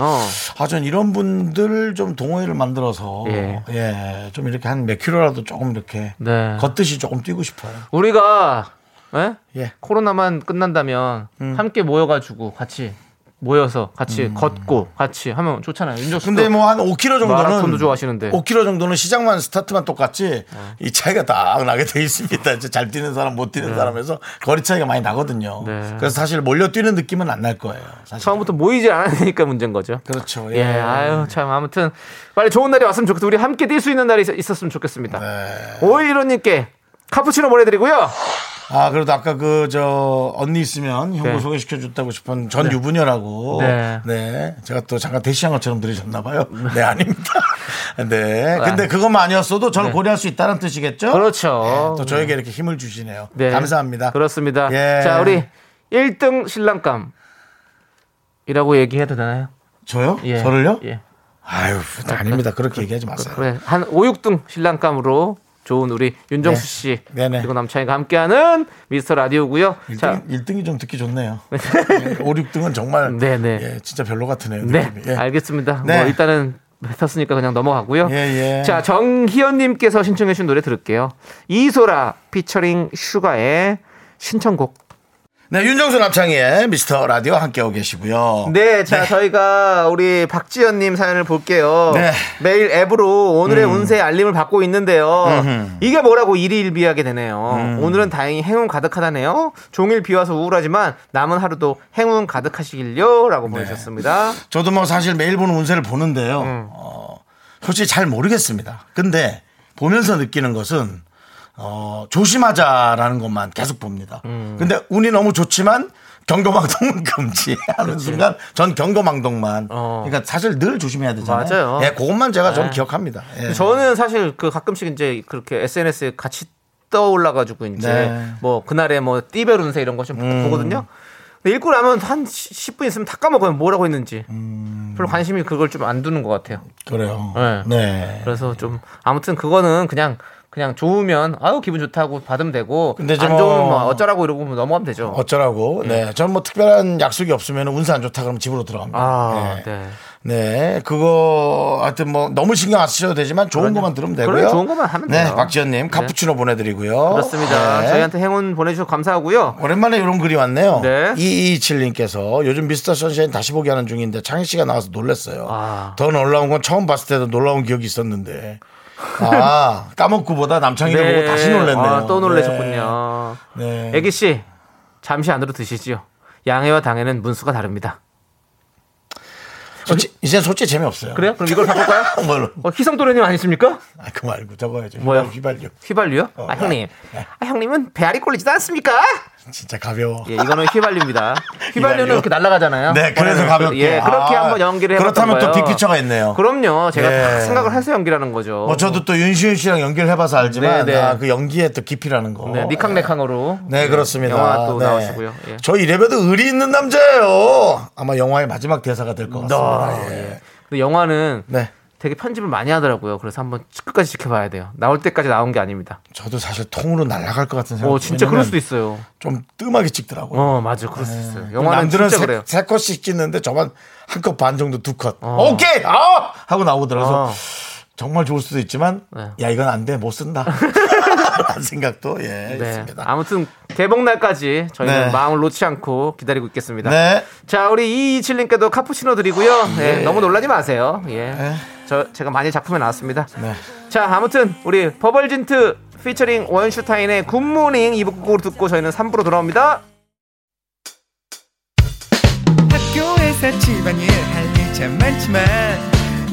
아, 전 이런 분들 좀 동호회를 만들어서 예, 예 좀 이렇게 한 몇 킬로라도 조금 이렇게 네. 걷듯이 조금 뛰고 싶어요. 우리가 예? 예. 코로나만 끝난다면 음. 함께 모여가지고 같이. 모여서 같이 음. 걷고 같이 하면 좋잖아요. 근데 뭐 한 오 킬로미터 정도는 마라톤도 좋아하시는데 오 킬로미터 정도는 시작만 스타트만 똑같이 어. 이 차이가 딱 나게 돼 있습니다. 이제 잘 뛰는 사람 못 뛰는 네. 사람에서 거리 차이가 많이 나거든요. 네. 그래서 사실 몰려 뛰는 느낌은 안 날 거예요. 사실은. 처음부터 모이지 않으니까 문제인 거죠. 그렇죠. 예. 예. 아유 참 아무튼 빨리 좋은 날이 왔으면 좋겠다. 우리 함께 뛸 수 있는 날이 있었으면 좋겠습니다. 네. 오일일오님께 카푸치노 보내드리고요. 아, 그래도 아까 그, 저, 언니 있으면 형부 네. 소개시켜줬다고 싶은 전 네. 유부녀라고. 네. 네. 제가 또 잠깐 대시한 것처럼 들으셨나봐요. 네, 아닙니다. 네. 근데 그것만 아니었어도 저를 네. 고려할 수 있다는 뜻이겠죠? 그렇죠. 네, 또 저에게 네. 이렇게 힘을 주시네요. 네. 감사합니다. 그렇습니다. 예. 자, 우리 일 등 신랑감이라고 얘기해도 되나요? 저요? 예. 저를요? 예. 아유, 아닙니다. 그렇게 얘기하지 마세요. 그래. 한 오, 육 등 신랑감으로. 좋은 우리 윤정수 씨 네. 그리고 남창이가 함께하는 미스터 라디오고요. 일 등, 자, 일 등이 좀 듣기 좋네요. 오, 육 등은 정말 네네. 예, 진짜 별로 같으네요. 네, 예. 알겠습니다. 네. 뭐 일단은 뱉었으니까 그냥 넘어가고요. 예, 예. 자, 정희연님께서 신청해 주신 노래 들을게요. 이소라 피처링 슈가의 신청곡. 네, 윤정수 남창희의 미스터 라디오 함께하고 계시고요. 네, 자, 네. 저희가 우리 박지연님 사연을 볼게요. 네. 매일 앱으로 오늘의 음. 운세 알림을 받고 있는데요. 음흠. 이게 뭐라고 일희일비하게 되네요. 음. 오늘은 다행히 행운 가득하다네요. 종일 비와서 우울하지만 남은 하루도 행운 가득하시길요. 라고 보내셨습니다. 네. 저도 뭐 사실 매일 보는 운세를 보는데요. 음. 어, 솔직히 잘 모르겠습니다. 근데 보면서 느끼는 것은 어, 조심하자라는 것만 계속 봅니다. 음. 근데 운이 너무 좋지만 경거망동은 금지하는 그렇지. 순간 전 경거망동만. 어. 그러니까 사실 늘 조심해야 되잖아요. 맞아요. 예, 그것만 제가 네. 좀 기억합니다. 예. 저는 사실 그 가끔씩 이제 그렇게 에스엔에스에 같이 떠올라가지고 이제 네. 뭐 그날에 뭐 띠별 운세 이런 거 좀 음. 보거든요. 근데 읽고 나면 한 십 분 있으면 다 까먹어요. 뭐라고 했는지. 음. 별로 관심이 그걸 좀 안 두는 것 같아요. 그래요. 네. 네. 그래서 좀 아무튼 그거는 그냥. 그냥 좋으면 아유 기분 좋다고 받으면 되고 근데 안 좋으면 뭐 어쩌라고 이러고 넘어가면 되죠. 어쩌라고. 네, 저는 뭐 특별한 약속이 없으면 운세 안 좋다 그러면 집으로 들어갑니다. 아, 네. 네. 네, 그거 하여튼 뭐 너무 신경 안 쓰셔도 되지만 좋은 것만 들으면 되고요. 그래, 좋은 것만 하면 돼요. 네, 박지연님 카푸치노 네. 보내드리고요. 그렇습니다. 네. 저희한테 행운 보내주셔서 감사하고요. 오랜만에 이런 글이 왔네요. 네. 이이이칠님께서 요즘 미스터 션샤인 다시 보기 하는 중인데 창희 씨가 나와서 놀랐어요. 아. 더 놀라운 건 처음 봤을 때도 놀라운 기억이 있었는데 아 까먹고보다 남창이를 네. 보고 다시 놀랐네요. 아, 또 놀라셨군요. 네. 네. 애기씨 잠시 안으로 드시지요. 양해와 당해는 문수가 다릅니다. 솔직, 이제 솔직히 재미없어요. 그래요? 그럼 이걸 바꿀까요? 어, 희성도련님 아니십니까? 아, 그 말고 저거 해야죠. 뭐요? 휘발유. 휘발유요? 어, 아, 형님. 네. 아, 형님은 배알이 꼴리지도 않습니까? 진짜 가벼워. 예, 이거는 휘발유입니다. 휘발유는 이렇게 날아가잖아요. 네, 그래서 가볍게. 예, 그렇게 아, 한번 연기를 해봤던 거예요. 그렇다면 또 빅피처가 있네요. 그럼요. 제가 네. 다 생각을 해서 연기라는 거죠. 뭐 저도 또 윤시윤 씨랑 연기를 해봐서 알지만 네, 네. 아, 그 연기의 또 깊이라는 거. 네, 니캉네캉으로. 네, 네, 그렇습니다. 영화 또 네. 나오시고요. 예. 저 이래봬도 의리 있는 남자예요. 아마 영화의 마지막 대사가 될 것 같습니다. 아, 예. 근데 영화는 네. 되게 편집을 많이 하더라고요. 그래서 한번 끝까지 지켜봐야 돼요. 나올 때까지 나온 게 아닙니다. 저도 사실 통으로 날아갈 것 같은 생각. 어, 진짜 그럴 수도 있어요. 좀 뜸하게 찍더라고요. 어, 맞아, 그럴 수 있어요. 영화는 남들은 진짜 세, 그래요. 세 컷씩 찍는데 저만 한 컷 반 정도 두 컷. 어. 오케이, 아 하고 나오더라고요. 어. 정말 좋을 수도 있지만, 네. 야 이건 안 돼, 못 쓴다. 라는 생각도 예 네. 있습니다. 아무튼 개봉 날까지 저희는 네. 마음을 놓지 않고 기다리고 있겠습니다. 네. 자, 우리 이이칠님께도 카푸치노 드리고요. 네. 네. 너무 놀라지 마세요. 예. 네. 저 제가 많이 작품에 나왔습니다. 네. 자, 아무튼 우리 버벌진트 피처링 원슈타인의 굿모닝 이 부 듣고 저희는 삼 부로 돌아옵니다. 학교에서 집안일 할 일 참 많지만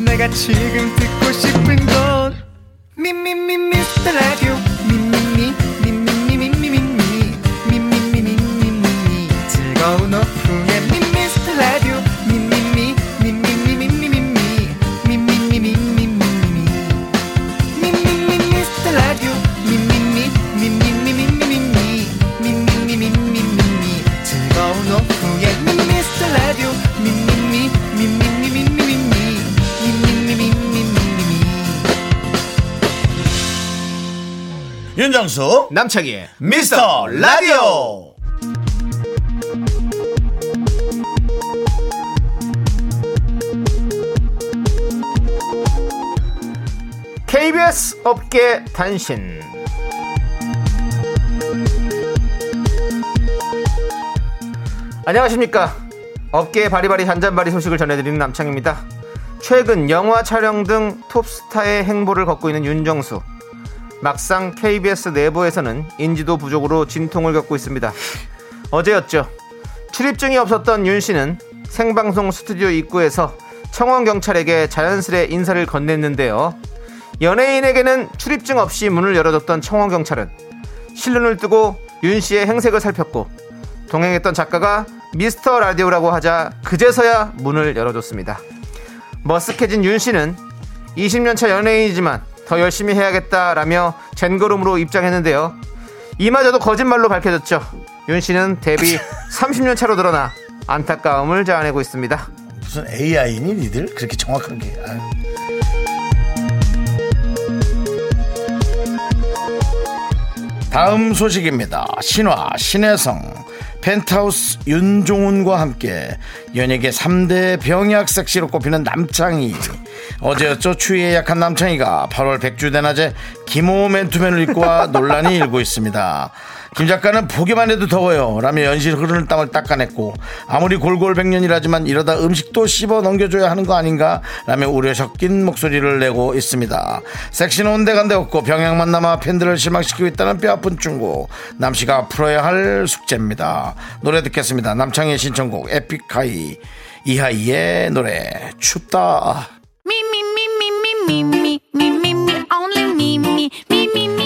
내가 지금 듣고 싶은 건 미미미 미스터 라디오 미미미 미미미 미미미 미미미 미미미 즐거운 오픈에 미스터 라디오 미미미 미미미 미미미 미미미 미미미 미미미 미스터 라디오 미미미 미미미 미미미 미미미 미미미 즐거운 오픈에 미스터 라디오 미미미 미미미 미미미 윤정수 남창희의 미스터 라디오. 케이비에스 업계 단신. 안녕하십니까. 업계의 바리바리 잔잔바리 소식을 전해드리는 남창희입니다. 최근 영화 촬영 등 톱스타의 행보를 걷고 있는 윤정수, 막상 케이비에스 내부에서는 인지도 부족으로 진통을 겪고 있습니다. 어제였죠. 출입증이 없었던 윤 씨는 생방송 스튜디오 입구에서 청원경찰에게 자연스레 인사를 건넸는데요. 연예인에게는 출입증 없이 문을 열어줬던 청원경찰은 실눈을 뜨고 윤 씨의 행색을 살폈고, 동행했던 작가가 미스터 라디오라고 하자 그제서야 문을 열어줬습니다. 머쓱해진 윤 씨는 이십 년차 연예인이지만 더 열심히 해야겠다라며 젠걸음으로 입장했는데요. 이마저도 거짓말로 밝혀졌죠. 윤 씨는 데뷔 삼십 년 차로 늘어나 안타까움을 자아내고 있습니다. 무슨 에이아이니 니들? 그렇게 정확한 게. 아유. 다음 소식입니다. 신화 신혜성 펜트하우스 윤종훈과 함께 연예계 삼대 병약 섹시로 꼽히는 남창희. 어제였죠. 추위에 약한 남창희가 팔월 백주대 낮에 기모 맨투맨을 입고 와 논란이 일고 있습니다. 김 작가는 보기만 해도 더워요 라며 연실 흐르는 땀을 닦아냈고, 아무리 골골백년이라지만 이러다 음식도 씹어 넘겨줘야 하는 거 아닌가 라며 우려 섞인 목소리를 내고 있습니다. 섹시는 온데간데 없고 병약만 남아 팬들을 실망시키고 있다는 뼈아픈 충고, 남씨가 풀어야 할 숙제입니다. 노래 듣겠습니다. 남창희의 신청곡 에픽하이 이하이의 노래 춥다.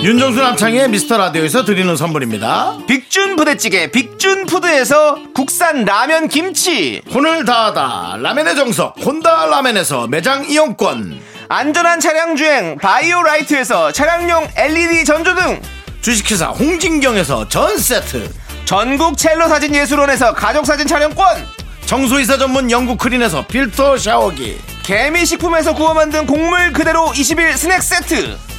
윤정수 남창의 미스터라디오에서 드리는 선물입니다. 빅준 부대찌개 빅준푸드에서 국산 라면 김치, 혼을 다하다 라면의 정석 혼다 라면에서 매장 이용권, 안전한 차량주행 바이오라이트에서 차량용 엘이디 전조등, 주식회사 홍진경에서 전세트, 전국 첼로사진예술원에서 가족사진 촬영권, 청소이사 전문 영국 크린에서 필터 샤워기, 개미식품에서 구워 만든 곡물 그대로 이십일 스낵세트,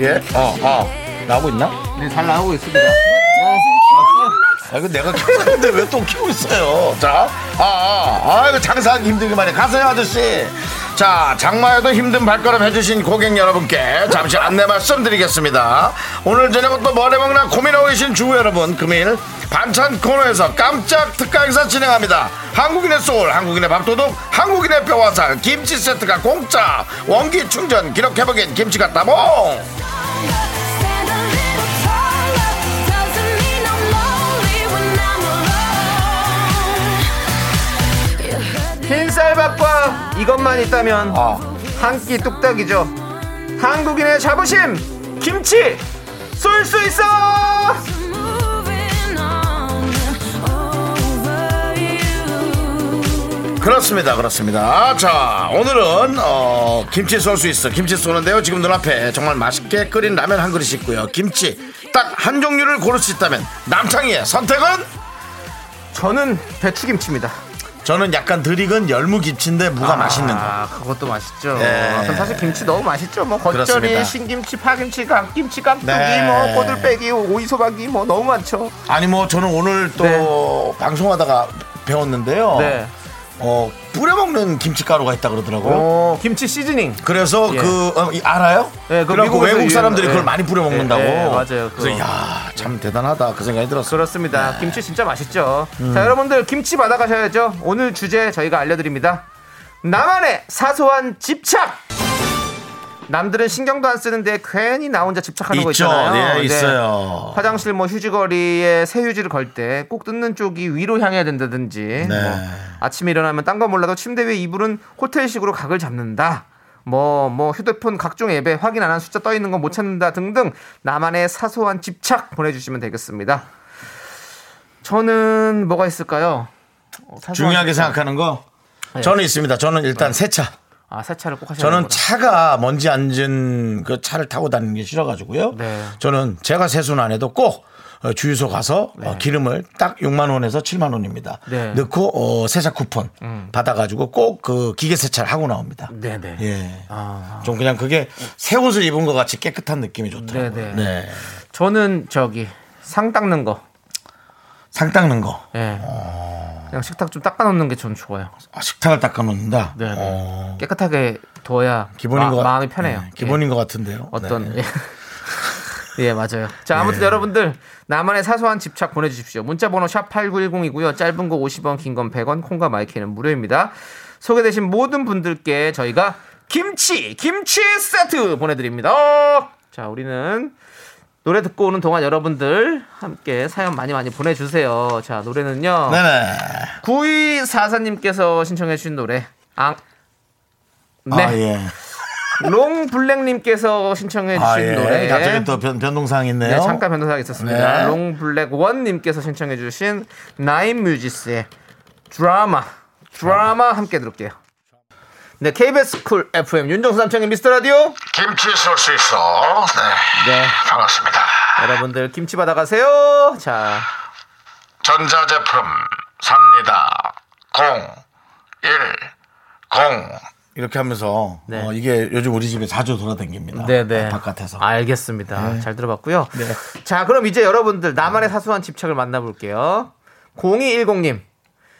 예, 어, 어, 나오고 있나? 네, 잘 나오고 있습니다. 어, 아, 이거 내가 키웠는데 왜 또 키우고 있어요? 자, 아, 아, 아, 이거 장사하기 힘들기만 해. 가세요, 아저씨. 자, 장마에도 힘든 발걸음 해주신 고객 여러분께 잠시 안내 말씀드리겠습니다. 오늘 저녁부터 뭘 해먹나 고민하고 계신 주부 여러분, 금일 반찬 코너에서 깜짝 특가 행사 진행합니다. 한국인의 소울, 한국인의 밥도둑, 한국인의 뼈화살, 김치 세트가 공짜, 원기 충전, 기록해보긴 김치 같다 뭐. 흰쌀밥과 이것만 있다면 어. 한 끼 뚝딱이죠. 한국인의 자부심 김치 쏠 수 있어. 그렇습니다, 그렇습니다. 자, 오늘은 어, 김치 쏠 수 있어. 김치 쏘는데요, 지금 눈앞에 정말 맛있게 끓인 라면 한 그릇 있고요. 김치 딱 한 종류를 고를 수 있다면 남창희의 선택은? 저는 배추김치입니다. 저는 약간 덜 익은 열무김치인데 무가 아, 맛있는 거. 아, 그것도 맛있죠. 네. 그럼 사실 김치 너무 맛있죠. 뭐 겉절이, 신김치, 파김치, 감김치, 깍두기, 네. 뭐 꼬들빼기, 오이소박이 뭐 너무 많죠. 아니 뭐 저는 오늘 또 네. 방송하다가 배웠는데요. 네. 어, 뿌려먹는 김치가루가 있다 그러더라고요. 어, 김치 시즈닝. 그래서 예. 그 어, 알아요? 예, 그 미국 외국 사람들이 예. 그걸 많이 뿌려먹는다고. 예, 예, 맞아요. 그거. 그래서 야, 참 대단하다 그 생각이 들었어요. 그렇습니다. 네. 김치 진짜 맛있죠. 음. 자, 여러분들 김치 받아가셔야죠. 오늘 주제 저희가 알려드립니다. 나만의 사소한 집착. 남들은 신경도 안 쓰는데 괜히 나 혼자 집착하는 있죠. 거 있잖아요. 네, 있어요. 화장실 뭐 휴지거리에 새 휴지를 걸 때 꼭 뜯는 쪽이 위로 향해야 된다든지, 네. 뭐 아침에 일어나면 딴 거 몰라도 침대 위에 이불은 호텔식으로 각을 잡는다. 뭐, 뭐 휴대폰 각종 앱에 확인 안 한 숫자 떠 있는 거 못 찾는다 등등, 나만의 사소한 집착 보내주시면 되겠습니다. 저는 뭐가 있을까요? 중요하게 집착. 생각하는 거? 네. 저는 있습니다. 저는 일단 네. 세차. 아, 세차를 꼭 하셔야 저는 거구나. 차가 먼지 앉은 그 차를 타고 다니는 게 싫어가지고요. 네. 저는 제가 세수는 안 해도 꼭 주유소 가서 네. 어, 기름을 딱 육만 원에서 칠만 원입니다. 네. 넣고 어, 세차 쿠폰 음. 받아가지고 꼭 그 기계 세차를 하고 나옵니다. 네네. 예. 아. 좀 그냥 그게 새 옷을 입은 것 같이 깨끗한 느낌이 좋더라고요. 네네. 네. 저는 저기 상 닦는 거. 상 닦는 거. 네. 어... 그냥 식탁 좀 닦아놓는 게 전 좋아요. 아, 식탁을 닦아놓는다. 네. 어... 깨끗하게 둬야 기본인 마, 거... 마음이 편해요. 네, 기본인 예. 것 같은데요. 어떤 네. 예. 예, 맞아요. 자, 아무튼 네. 여러분들 나만의 사소한 집착 보내주십시오. 문자번호 샵팔구일공이고요. 짧은 거 오십 원, 긴 건 백 원, 콩과 마이키는 무료입니다. 소개되신 모든 분들께 저희가 김치 김치 세트 보내드립니다. 어! 자, 우리는 노래 듣고 오는 동안 여러분들 함께 사연 많이 많이 보내주세요. 자, 노래는요. 네네. 구이사사님께서 신청해 주신 노래. 앙. 네. 아, 예. 롱블랙님께서 신청해 주신 아, 예. 노래. 갑자기 또 변, 변동사항이 있네요. 네, 잠깐 변동사항이 있었습니다. 네. 롱블랙원님께서 신청해 주신 나인뮤지스의 드라마. 드라마 함께 들을게요. 네, 케이비에스 쿨 에프엠 윤정수 남창의 미스터 라디오. 김치 쏠 수 있어. 네. 네. 반갑습니다. 여러분들 김치 받아가세요. 자, 전자제품 삽니다. 공 일 공 이렇게 하면서 네. 어, 이게 요즘 우리 집에 자주 돌아다닙니다. 네네. 바깥에서. 알겠습니다. 네. 잘 들어봤고요. 네. 자, 그럼 이제 여러분들 나만의 사소한 집착을 만나볼게요. 공이일공님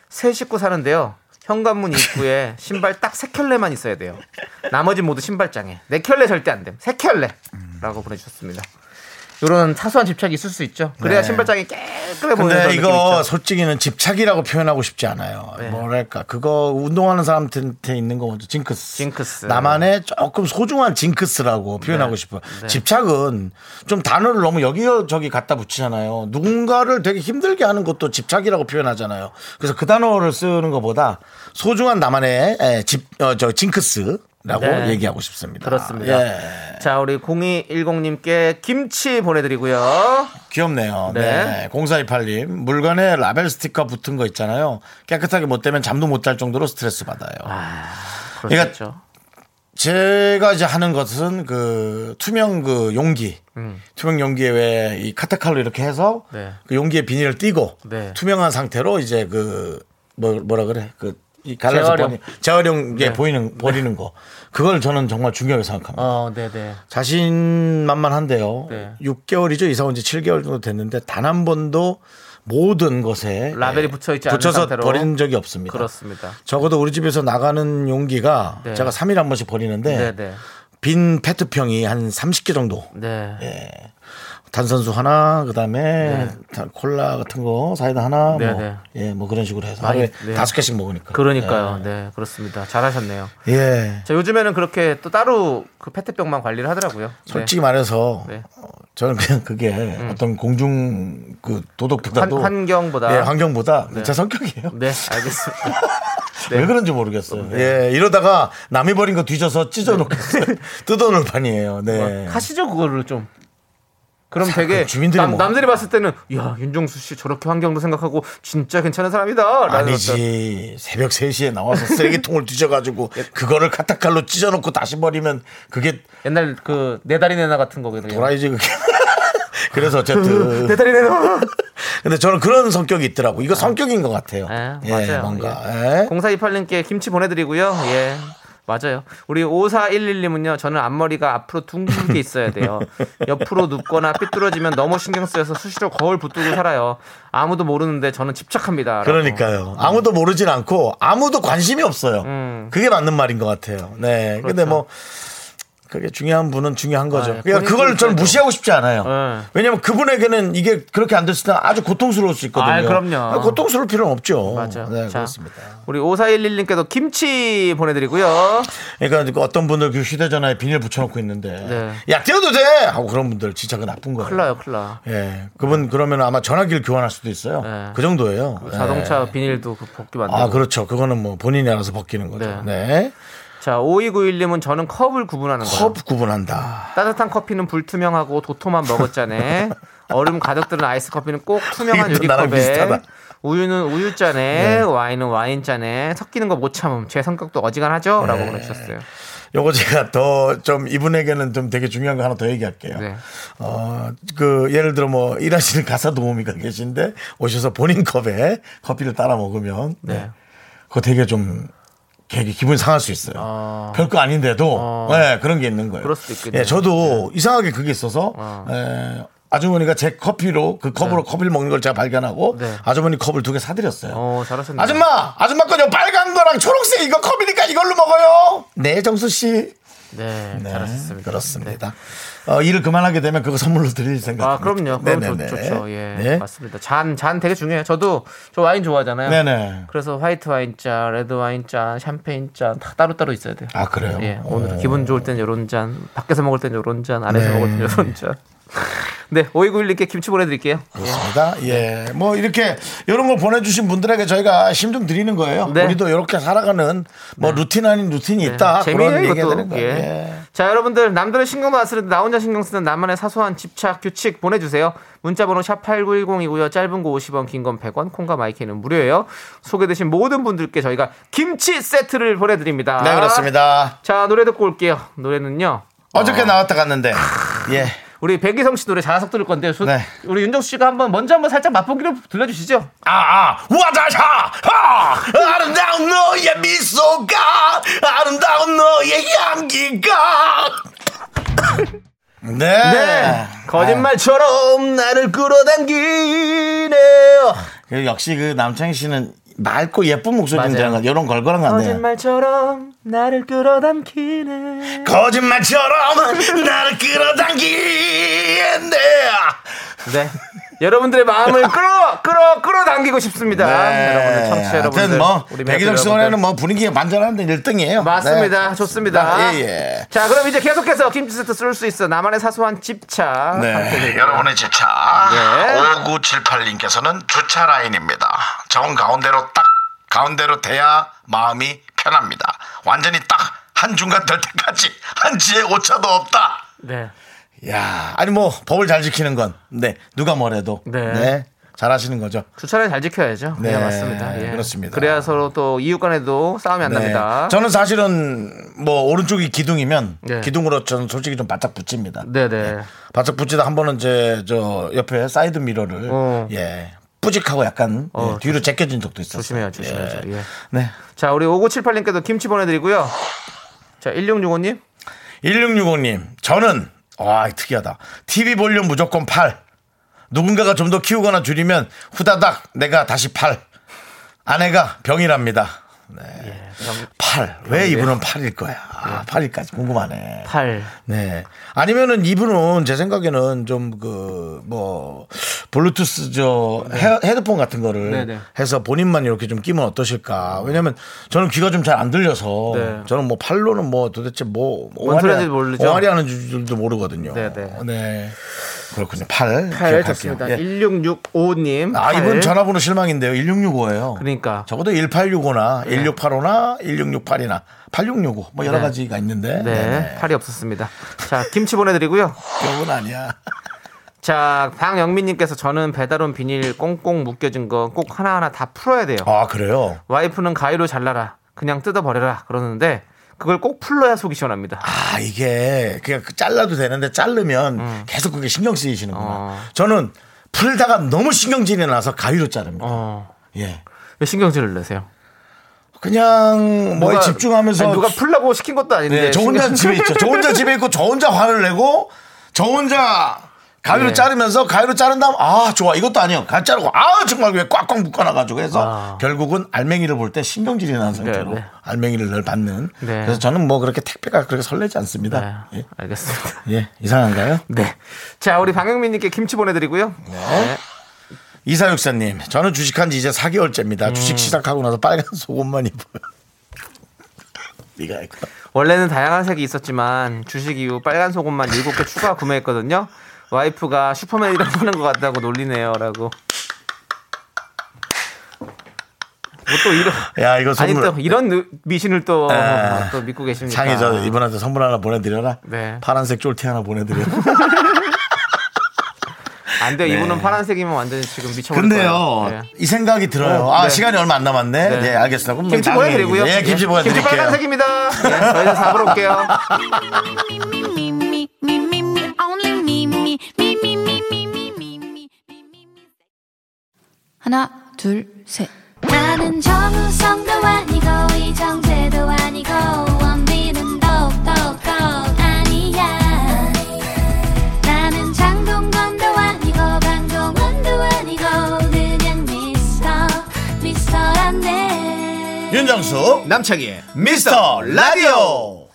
세 식구 사는데요. 현관문 입구에 신발 딱 세 켤레만 있어야 돼요. 나머지 모두 신발장에. 네 켤레 절대 안 됨. 세 켤레라고 보내주셨습니다. 이런 사소한 집착이 있을 수 있죠. 그래야 네. 신발장이 깨끗해 보이는 느낌이 있죠. 이거 솔직히는 집착이라고 표현하고 싶지 않아요. 네. 뭐랄까 그거 운동하는 사람한테 있는 거 먼저 징크스. 징크스. 나만의 조금 소중한 징크스라고 표현하고 네. 싶어요. 네. 집착은 좀 단어를 너무 여기 저기 갖다 붙이잖아요. 누군가를 되게 힘들게 하는 것도 집착이라고 표현하잖아요. 그래서 그 단어를 쓰는 것보다 소중한 나만의 에, 집, 어, 저 징크스. 라고 네. 얘기하고 싶습니다. 그렇습니다. 예. 자, 우리 공이일공님께 김치 보내드리고요. 귀엽네요. 네. 네. 공사이팔님 물건에 라벨 스티커 붙은 거 있잖아요. 깨끗하게 못 떼면 잠도 못 잘 정도로 스트레스 받아요. 아, 그렇죠. 제가 이제 하는 것은 그 투명 그 용기, 음. 투명 용기에 왜 이 카타칼로 이렇게 해서 네. 그 용기에 비닐을 띄고 네. 투명한 상태로 이제 그 뭐, 뭐라 그래 그 갈라서 재활용. 재활용에 네. 보이는, 버리는 네. 거. 그걸 저는 정말 중요하게 생각합니다. 어, 네네. 자신만만한데요. 네. 육 개월이죠. 이사 온 지 칠 개월 정도 됐는데 단 한 번도 모든 것에 라벨이 붙여있지 않은 붙여서 상태로. 버린 적이 없습니다. 그렇습니다. 적어도 우리 집에서 나가는 용기가 네. 제가 삼 일에 한 번씩 버리는데 네네. 빈 페트병이 한 삼십 개 정도. 네. 예. 탄산수 하나, 그 다음에 네. 콜라 같은 거, 사이다 하나, 네, 뭐, 네. 예, 뭐 그런 식으로 해서 하루에 다섯 네. 개씩 먹으니까. 그러니까요. 예. 네, 그렇습니다. 잘하셨네요. 예. 자, 요즘에는 그렇게 또 따로 그 페트병만 관리를 하더라고요. 솔직히 네. 말해서 네. 저는 그냥 그게 음. 어떤 공중 그 도덕보다도 환, 환경보다, 예, 환경보다 네. 제 성격이에요. 네, 알겠습니다. 네. 왜 그런지 모르겠어요. 네. 예, 이러다가 남이 버린 거 뒤져서 찢어놓겠어요. 네. 뜯어놓을 판이에요. 네. 하시죠 그거를 좀. 그럼 되게 남, 뭐. 남들이 봤을 때는 야 윤종수 씨 저렇게 환경도 생각하고 진짜 괜찮은 사람이다. 아니지. 새벽 세 시에 나와서 쓰레기통을 뒤져가지고 그거를 카타칼로 찢어놓고 다시 버리면 그게 옛날 그 내 다리 내놔 같은 거거든요. 돌아야지 그게. 그래서 어쨌든 내 다리 내놔. 근데 저는 그런 성격이 있더라고. 이거 아. 성격인 것 같아요. 아, 예, 맞아요. 뭔가. 공사이팔님께 예. 김치 보내드리고요. 예. 맞아요. 우리 오사일일님은요. 저는 앞머리가 앞으로 둥글게 있어야 돼요. 옆으로 눕거나 삐뚤어지면 너무 신경 쓰여서 수시로 거울 붙들고 살아요. 아무도 모르는데 저는 집착합니다. 라고. 그러니까요. 아무도 모르진 않고 아무도 관심이 없어요. 음. 그게 맞는 말인 것 같아요. 네. 그렇죠. 근데 뭐 그게 중요한 분은 중요한 거죠. 아, 예. 그러니까 그걸 저는 무시하고 싶지 않아요. 예. 왜냐하면 그분에게는 이게 그렇게 안 됐을 때 아주 고통스러울 수 있거든요. 아, 그럼요. 고통스러울 필요는 없죠. 맞아요. 네, 자, 그렇습니다. 우리 오사일일님께도 김치 보내드리고요. 그러니까 어떤 분들 그 휴대전화에 비닐 붙여놓고 있는데 네. 야 떼어도 돼 하고 그런 분들 진짜 그 나쁜 거예요. 큰일 나요, 큰일 나. 예, 그분 그러면 아마 전화기를 교환할 수도 있어요. 네. 그 정도예요. 그 자동차 예. 비닐도 그 벗기 만들고. 아, 그렇죠. 그거는 뭐 본인이 알아서 벗기는 거죠. 네. 네. 자, 오이구일님은 저는 컵을 구분하는 거예요. 컵 구분한다. 따뜻한 커피는 불투명하고 도톰한 머그잔에 얼음 가득 들은 아이스 커피는 꼭 투명한 유리컵에 우유는 우유잔에 네. 와인은 와인잔에 섞이는 거 못 참음. 제 성격도 어지간하죠? 네. 라고 보내주셨어요. 요거 제가 더 좀 이분에게는 좀 되게 중요한 거 하나 더 얘기할게요. 네. 어, 그 예를 들어 뭐 일하시는 가사 도우미가 계신데 오셔서 본인 컵에 커피를 따라 먹으면 네. 네. 그거 되게 좀 되게 기분 상할 수 있어요. 아... 별거 아닌데도 아... 네, 그런 게 있는 거예요. 그럴 수도 있겠네요. 예, 저도 네. 이상하게 그게 있어서 아... 예, 아주머니가 제 커피로 그 컵으로 네. 커피를 먹는 걸 제가 발견하고 네. 아주머니 컵을 두 개 사드렸어요. 어, 잘하셨네요. 아줌마, 아줌마 거요 빨간 거랑 초록색 이거 컵이니까 이걸로 먹어요. 네, 정수 씨. 네, 네, 잘하셨습니다. 그렇습니다. 네. 어, 일을 그만하게 되면 그거 선물로 드릴 생각입니다. 아, 그럼요. 그럼 네, 네, 좋죠. 예, 네. 맞습니다. 잔, 잔 되게 중요해요. 저도 저 와인 좋아하잖아요. 네네. 그래서 화이트 와인 잔, 레드 와인 잔, 샴페인 잔 다 따로 따로 있어야 돼요. 아, 그래요? 예, 오늘 오. 기분 좋을 땐 이런 잔, 밖에서 먹을 땐 이런 잔, 안에서 네. 먹을 땐 이런 잔. 네, 오이구일님께 김치 보내드릴게요. 그렇습니다. 예, 뭐 이렇게 이런 걸 보내주신 분들에게 저희가 힘 좀 드리는 거예요. 네. 우리도 이렇게 살아가는 뭐 네. 루틴 아닌 루틴이 네. 있다. 그런 얘기가 되는 거예요. 예. 예. 자, 여러분들 남들은 신경도 안 쓰는데 나 혼자 신경 쓰는 나만의 사소한 집착 규칙 보내주세요. 문자번호 샵팔구일공이고요. 짧은 거 오십 원, 긴 건 백 원, 콩과 마이크는 무료예요. 소개되신 모든 분들께 저희가 김치 세트를 보내드립니다. 네, 그렇습니다. 자, 노래 듣고 올게요. 노래는요. 어저께 어... 나왔다 갔는데. 예. 우리 백이성 씨 노래 자석 들을 건데요. 수, 네. 우리 윤정수 씨가 한번 먼저 한번 살짝 맛보기로 들려주시죠. 아아 와자샤 아, 아름다운 너의 미소가 아름다운 너의 향기가. 네. 네. 거짓말처럼 아. 나를 끌어당기네요. 역시 그 남창희 씨는 맑고 예쁜 목소리인데 이런 걸걸한 것 같네요. 거짓말처럼 나를 끌어당기네. 거짓말처럼 나를 끌어당기네. 네. 여러분들의 마음을 끌어 끌어 끌어당기고 싶습니다. 네. 여러분들 청취 여러분들. 뭐 백일정 시원에는 뭐 분위기가 반전하는데 일 등이에요. 맞습니다. 네. 좋습니다. 네. 예, 예. 자, 그럼 이제 계속해서 김치세트 쓸 수 있어 나만의 사소한 집착. 네. 여러분의 집착. 네. 오구칠팔님께서는 주차 라인입니다. 정 가운데로 딱 가운데로 대야 마음이 편합니다. 완전히 딱 한 중간 될 때까지 한치의 오차도 없다. 네. 야, 아니 뭐 법을 잘 지키는 건 네 누가 뭐래도 네. 네, 잘하시는 거죠. 주차를 잘 지켜야죠. 네, 네 맞습니다. 예. 그렇습니다. 그래야 서로 또 이웃간에도 싸움이 안 네. 납니다. 저는 사실은 뭐 오른쪽이 기둥이면 네. 기둥으로 저는 솔직히 좀 바짝 붙입니다. 네네. 네. 바짝 붙이다 한 번은 제 저 옆에 사이드 미러를 어. 예. 뿌직하고 약간 어, 예, 뒤로 제껴진 적도 있었어요. 조심해야 조심해야죠. 예. 예. 네. 자, 우리 오구칠팔님께도 김치 보내드리고요. 자, 일육육오님. 일육육오님 저는 와, 특이하다. 티비 볼륨 무조건 팔. 누군가가 좀 더 키우거나 줄이면 후다닥 내가 다시 팔. 아내가 병이랍니다. 네. 예, 팔. 병이... 왜 이분은 팔일 거야? 아, 팔일까지 궁금하네. 팔. 네. 아니면은 이분은 제 생각에는 좀 그 뭐 블루투스 저 헤, 헤드폰 같은 거를 네네. 해서 본인만 이렇게 좀 끼면 어떠실까? 왜냐면 저는 귀가 좀 잘 안 들려서 네. 저는 뭐 팔로는 뭐 도대체 뭐 오아리 하는 줄도 모르거든요. 네네. 네. 그렇군요. 팔. 팔 좋습니다. 예. 일육육오님. 아, 팔. 이분 전화번호 실망인데요. 일육육오예요. 그러니까. 적어도 일팔육오나 네. 일육팔오나 일육육팔이나 팔육육오 뭐 여러 네. 가지가 있는데. 네. 팔이 없었습니다. 자, 김치 보내드리고요. 그건 아니야. 자, 방영민님께서 저는 배달온 비닐 꽁꽁 묶여진 거 꼭 하나하나 다 풀어야 돼요. 아, 그래요? 와이프는 가위로 잘라라. 그냥 뜯어버려라. 그러는데 그걸 꼭 풀러야 속이 시원합니다. 아, 이게 그냥 잘라도 되는데 자르면 음. 계속 그게 신경 쓰이시는구나. 어. 저는 풀다가 너무 신경질이 나서 가위로 자릅니다. 어. 예. 왜 신경질을 내세요? 그냥 뭐에 집중하면서 아니, 누가 풀라고 시킨 것도 아닌데. 네, 저 혼자 신경... 집에 있죠. 저 혼자 집에 있고 저 혼자 화를 내고 저 혼자 가위로 네. 자르면서 가위로 자른 다음 아 좋아 이것도 아니요 가위 자르고 아 정말 왜 꽉꽉 묶어놔가지고 그래서 아. 결국은 알맹이를 볼 때 신경질이 나는 상태로 네, 네. 알맹이를 늘 받는 네. 그래서 저는 뭐 그렇게 택배가 그렇게 설레지 않습니다. 네, 예. 알겠습니다. 예, 이상한가요? 네. 자, 우리 방영민님께 김치 보내드리고요. 네. 네. 이사육사님, 저는 주식한 지 이제 사 개월째입니다. 음. 주식 시작하고 나서 빨간 속옷만 입어요. 네가 알까? 원래는 다양한 색이 있었지만 주식 이후 빨간 속옷만 일곱 개 추가 구매했거든요. 와이프가 슈퍼맨이라고 하는 것 같다고 놀리네요라고. 뭐 또 이런 야 이거 선물. 아니 또 이런 미신을 또, 에, 또 믿고 계십니까? 창희 저 이분한테 선물 하나 보내드려라. 네. 파란색 쫄티 하나 보내드려. 안 돼. 네. 이분은 파란색이면 완전히 지금 미쳐버릴 거예요. 근데요. 네. 이 생각이 들어요. 어, 아, 네. 시간이 얼마 안 남았네. 네, 네 알겠습니다. 김치 보내드리고요. 예, 김치 보내드릴게요. 김치 빨간색입니다. 네, 저희는 사부로 올게요. 하나, 둘, 셋. 나는 정우성도 아니고 이정재도 아니고 원빈은 더욱더 아니야. 나는 장동건도 아니고 강동원도 아니고 그냥 미스터 미스터란데. 윤정수 남창희의 미스터 라디오.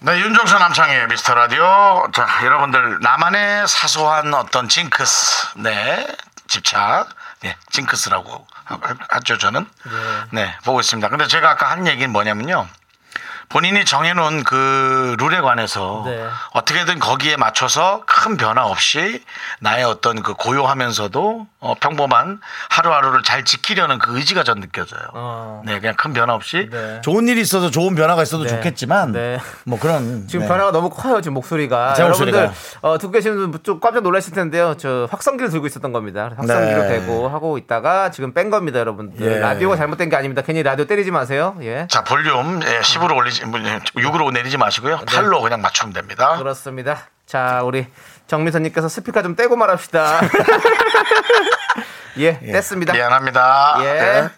네, 윤종수 남창희의 미스터 라디오. 자, 여러분들 나만의 사소한 어떤 징크스, 네, 집착, 네, 징크스라고 하죠 저는. 네, 보고 있습니다. 근데 제가 아까 한 얘기는 뭐냐면요, 본인이 정해놓은 그 룰에 관해서 네. 어떻게든 거기에 맞춰서 큰 변화 없이 나의 어떤 그 고요하면서도 어, 평범한 하루하루를 잘 지키려는 그 의지가 전 느껴져요. 어. 네, 그냥 큰 변화 없이 네. 좋은 일이 있어서 좋은 변화가 있어도 네. 좋겠지만 네. 뭐 그런 지금 네. 변화가 너무 커요. 지금 목소리가 여러분들 어, 듣고 계시는 분들 좀 깜짝 놀라실 텐데요. 저 확성기를 들고 있었던 겁니다. 확성기로 네. 대고 하고 있다가 지금 뺀 겁니다, 여러분들. 예. 라디오가 잘못된 게 아닙니다. 괜히 라디오 때리지 마세요. 예. 자, 볼륨 예, 십으로 올리지. 육으로 내리지 마시고요. 팔로 네. 그냥 맞추면 됩니다. 그렇습니다. 자, 우리 정민선님께서 스피커 좀 떼고 말합시다. 예, 예, 뗐습니다. 미안합니다. 예. 네.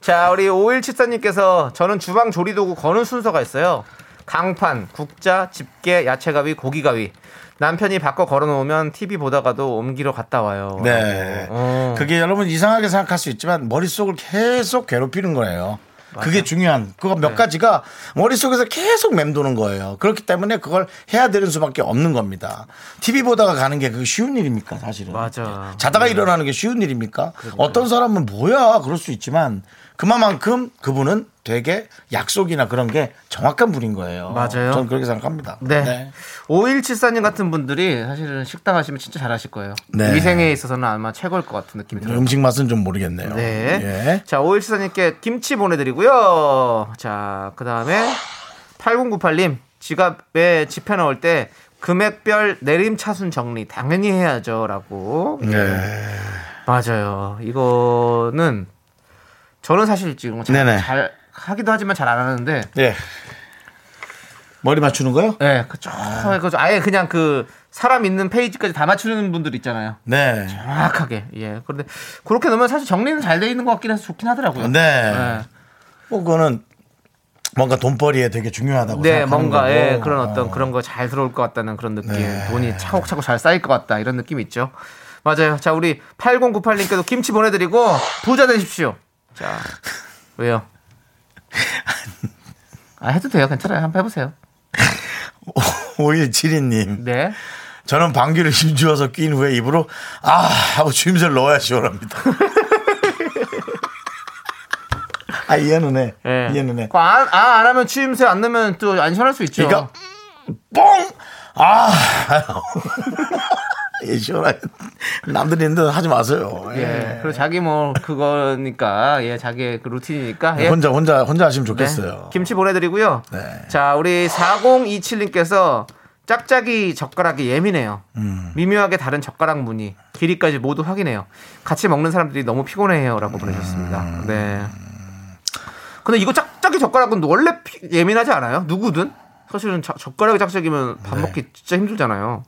자, 우리 오일칠사님께서 저는 주방 조리도구 거는 순서가 있어요. 강판, 국자, 집게, 야채가위, 고기가위. 남편이 바꿔 걸어놓으면 티비 보다가도 옮기러 갔다 와요. 네. 오. 그게 여러분 이상하게 생각할 수 있지만 머릿속을 계속 괴롭히는 거예요. 그게 맞아요. 중요한 그거 몇 네. 가지가 머릿속에서 계속 맴도는 거예요. 그렇기 때문에 그걸 해야 되는 수밖에 없는 겁니다. 티비 보다가 가는 게 그게 쉬운 일입니까, 사실은. 맞아. 자다가 네. 일어나는 게 쉬운 일입니까? 그러니까. 어떤 사람은 뭐야 그럴 수 있지만 그만큼 그분은 되게 약속이나 그런 게 정확한 분인 거예요. 맞아요. 저는 그렇게 생각합니다. 네. 네. 오일칠사님 같은 분들이 사실은 식당 하시면 진짜 잘하실 거예요. 네. 위생에 있어서는 아마 최고일 것 같은 느낌이 들어요. 음식 맛은 좀 모르겠네요. 네. 예. 자, 오일칠사님께 김치 보내드리고요. 자, 그 다음에 팔공구팔님 지갑에 지폐 넣을 때 금액별 내림차순 정리 당연히 해야죠. 라고. 네. 예. 맞아요. 이거는 저는 사실 지금 잘, 잘 하기도 하지만 잘 안 하는데. 예. 머리 맞추는 거요? 네, 그죠. 아. 아예 그냥 그 사람 있는 페이지까지 다 맞추는 분들 있잖아요. 네. 정확하게. 예. 그런데 그렇게 놓으면 사실 정리는 잘 돼 있는 것 같긴 해서 좋긴 하더라고요. 네. 네. 뭐 그거는 뭔가 돈벌이에 되게 중요하다고 네, 생각하는 거고. 네, 뭔가 그런 어떤 어. 그런 거 잘 들어올 것 같다는 그런 느낌. 네. 돈이 차곡차곡 잘 쌓일 것 같다 이런 느낌이 있죠. 맞아요. 자, 우리 팔공구팔님께도 김치 보내드리고 부자 되십시오. 자, 왜요? 아, 해도 돼요. 괜찮아요. 한번 해보세요. 오일칠이님. 네. 저는 방귀를 힘주어서 낀 후에 입으로 아 하고 주임새를 넣어야 시원합니다. 아, 이해는 해. 네. 이해는 해. 안, 아, 안 하면 추임새 안 넣으면 또 안 시원할 수 있죠. 그러니까 뽕! 아! 예, 시원하게 남들이 있는데 하지 마세요. 예. 예. 그리고 자기 뭐 그거니까 예, 자기 그 루틴이니까 예. 혼자 혼자 혼자 하시면 좋겠어요. 네. 김치 보내드리고요. 네. 자, 우리 사공이칠님께서 짝짝이 젓가락이 예민해요. 음. 미묘하게 다른 젓가락 무늬 길이까지 모두 확인해요. 같이 먹는 사람들이 너무 피곤해요라고 보내셨습니다. 음. 네. 근데 이거 짝짝이 젓가락은 원래 피, 예민하지 않아요? 누구든 사실은 자, 젓가락이 짝짝이면 밥 네. 먹기 진짜 힘들잖아요.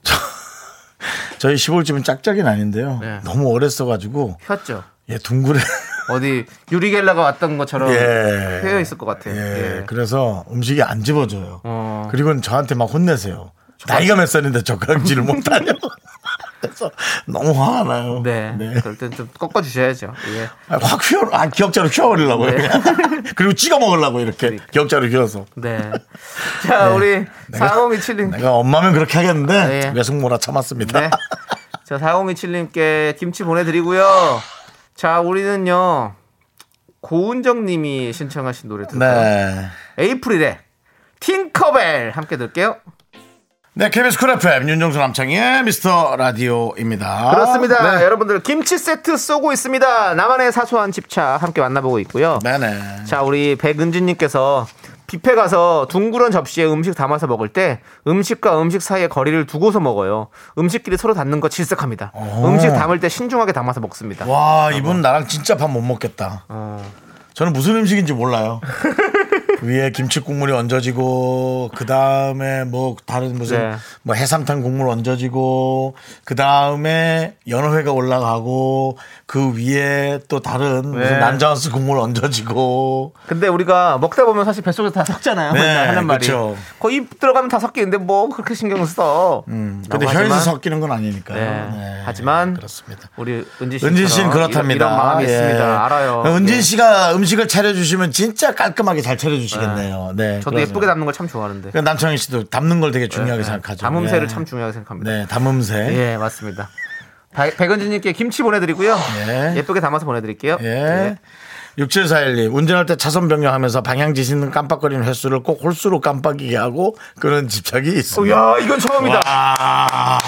저희 시골집은 짝짝이는 아닌데요. 네. 너무 오래 써가지고 폈죠. 예, 둥그레 어디 유리겔라가 왔던 것처럼 예. 휘어 있을 것 같아요. 예. 예. 그래서 음식이 안 집어져요. 어. 그리고는 저한테 막 혼내세요. 젓가락... 나이가 몇 살인데 젓가락질을 못하냐고. 그래서 너무 화가 나요. 네. 네. 그럴 땐 좀 꺾어주셔야죠. 예. 아, 확 휘어, 아, 기억자로 휘어버리려고요. 네. 그리고 찍어 먹으려고 이렇게 그러니까. 기억자로 휘어서. 네. 자, 네. 우리 사공이칠님. 내가 엄마면 그렇게 하겠는데 아, 예. 외숙모라 참았습니다. 네. 자, 사공이칠님께 김치 보내드리고요. 자, 우리는요. 고은정님이 신청하신 노래 들을까요? 네. 에이프릴의 팅커벨 함께 들을게요. 네, 케이비에스 쿨 에프엠 윤정수 남창희의 미스터 라디오입니다. 그렇습니다. 네. 여러분들 김치 세트 쏘고 있습니다. 나만의 사소한 집착 함께 만나보고 있고요. 네네. 자, 우리 백은진님께서 뷔페 가서 둥그런 접시에 음식 담아서 먹을 때 음식과 음식 사이에 거리를 두고서 먹어요. 음식끼리 서로 닿는 거 질색합니다. 오. 음식 담을 때 신중하게 담아서 먹습니다. 와, 이분 나랑 진짜 밥 못 먹겠다. 어. 저는 무슨 음식인지 몰라요. 위에 김치 국물이 얹어지고 그 다음에 뭐 다른 무슨 네. 뭐 해삼탕 국물 얹어지고 그 다음에 연어회가 올라가고 그 위에 또 다른 네. 무슨 난자원스 국물 얹어지고. 근데 우리가 먹다 보면 사실 뱃속에서 다 섞잖아요. 네, 하는 말이. 그렇죠. 거의 입 들어가면 다 섞이는데 뭐 그렇게 신경 써. 음, 근데 혀에서 섞이는 건 아니니까요. 네. 네. 하지만 그렇습니다. 우리 은진 씨 은진 씨는 그렇답니다. 이런, 이런 마음이 예. 있습니다. 알아요. 은진 씨가 예. 음식을 차려주시면 진짜 깔끔하게 잘 차려주시죠. 시겠네요. 네. 네, 저도 그러면. 예쁘게 담는 걸 참 좋아하는데. 그러니까 남창희 씨도 담는 걸 되게 중요하게 네, 생각하죠. 담음새를 예. 참 중요하게 생각합니다. 네, 담음새. 예, 맞습니다. 백은진님께 김치 보내드리고요. 예. 예쁘게 담아서 보내드릴게요. 예. 예. 육칠사일 님, 운전할 때 차선 변경하면서 방향 지시는 깜빡거리는 횟수를 꼭 홀수로 깜빡이게 하고 그런 집착이 있습니다. 야, 이건 처음이다. 와.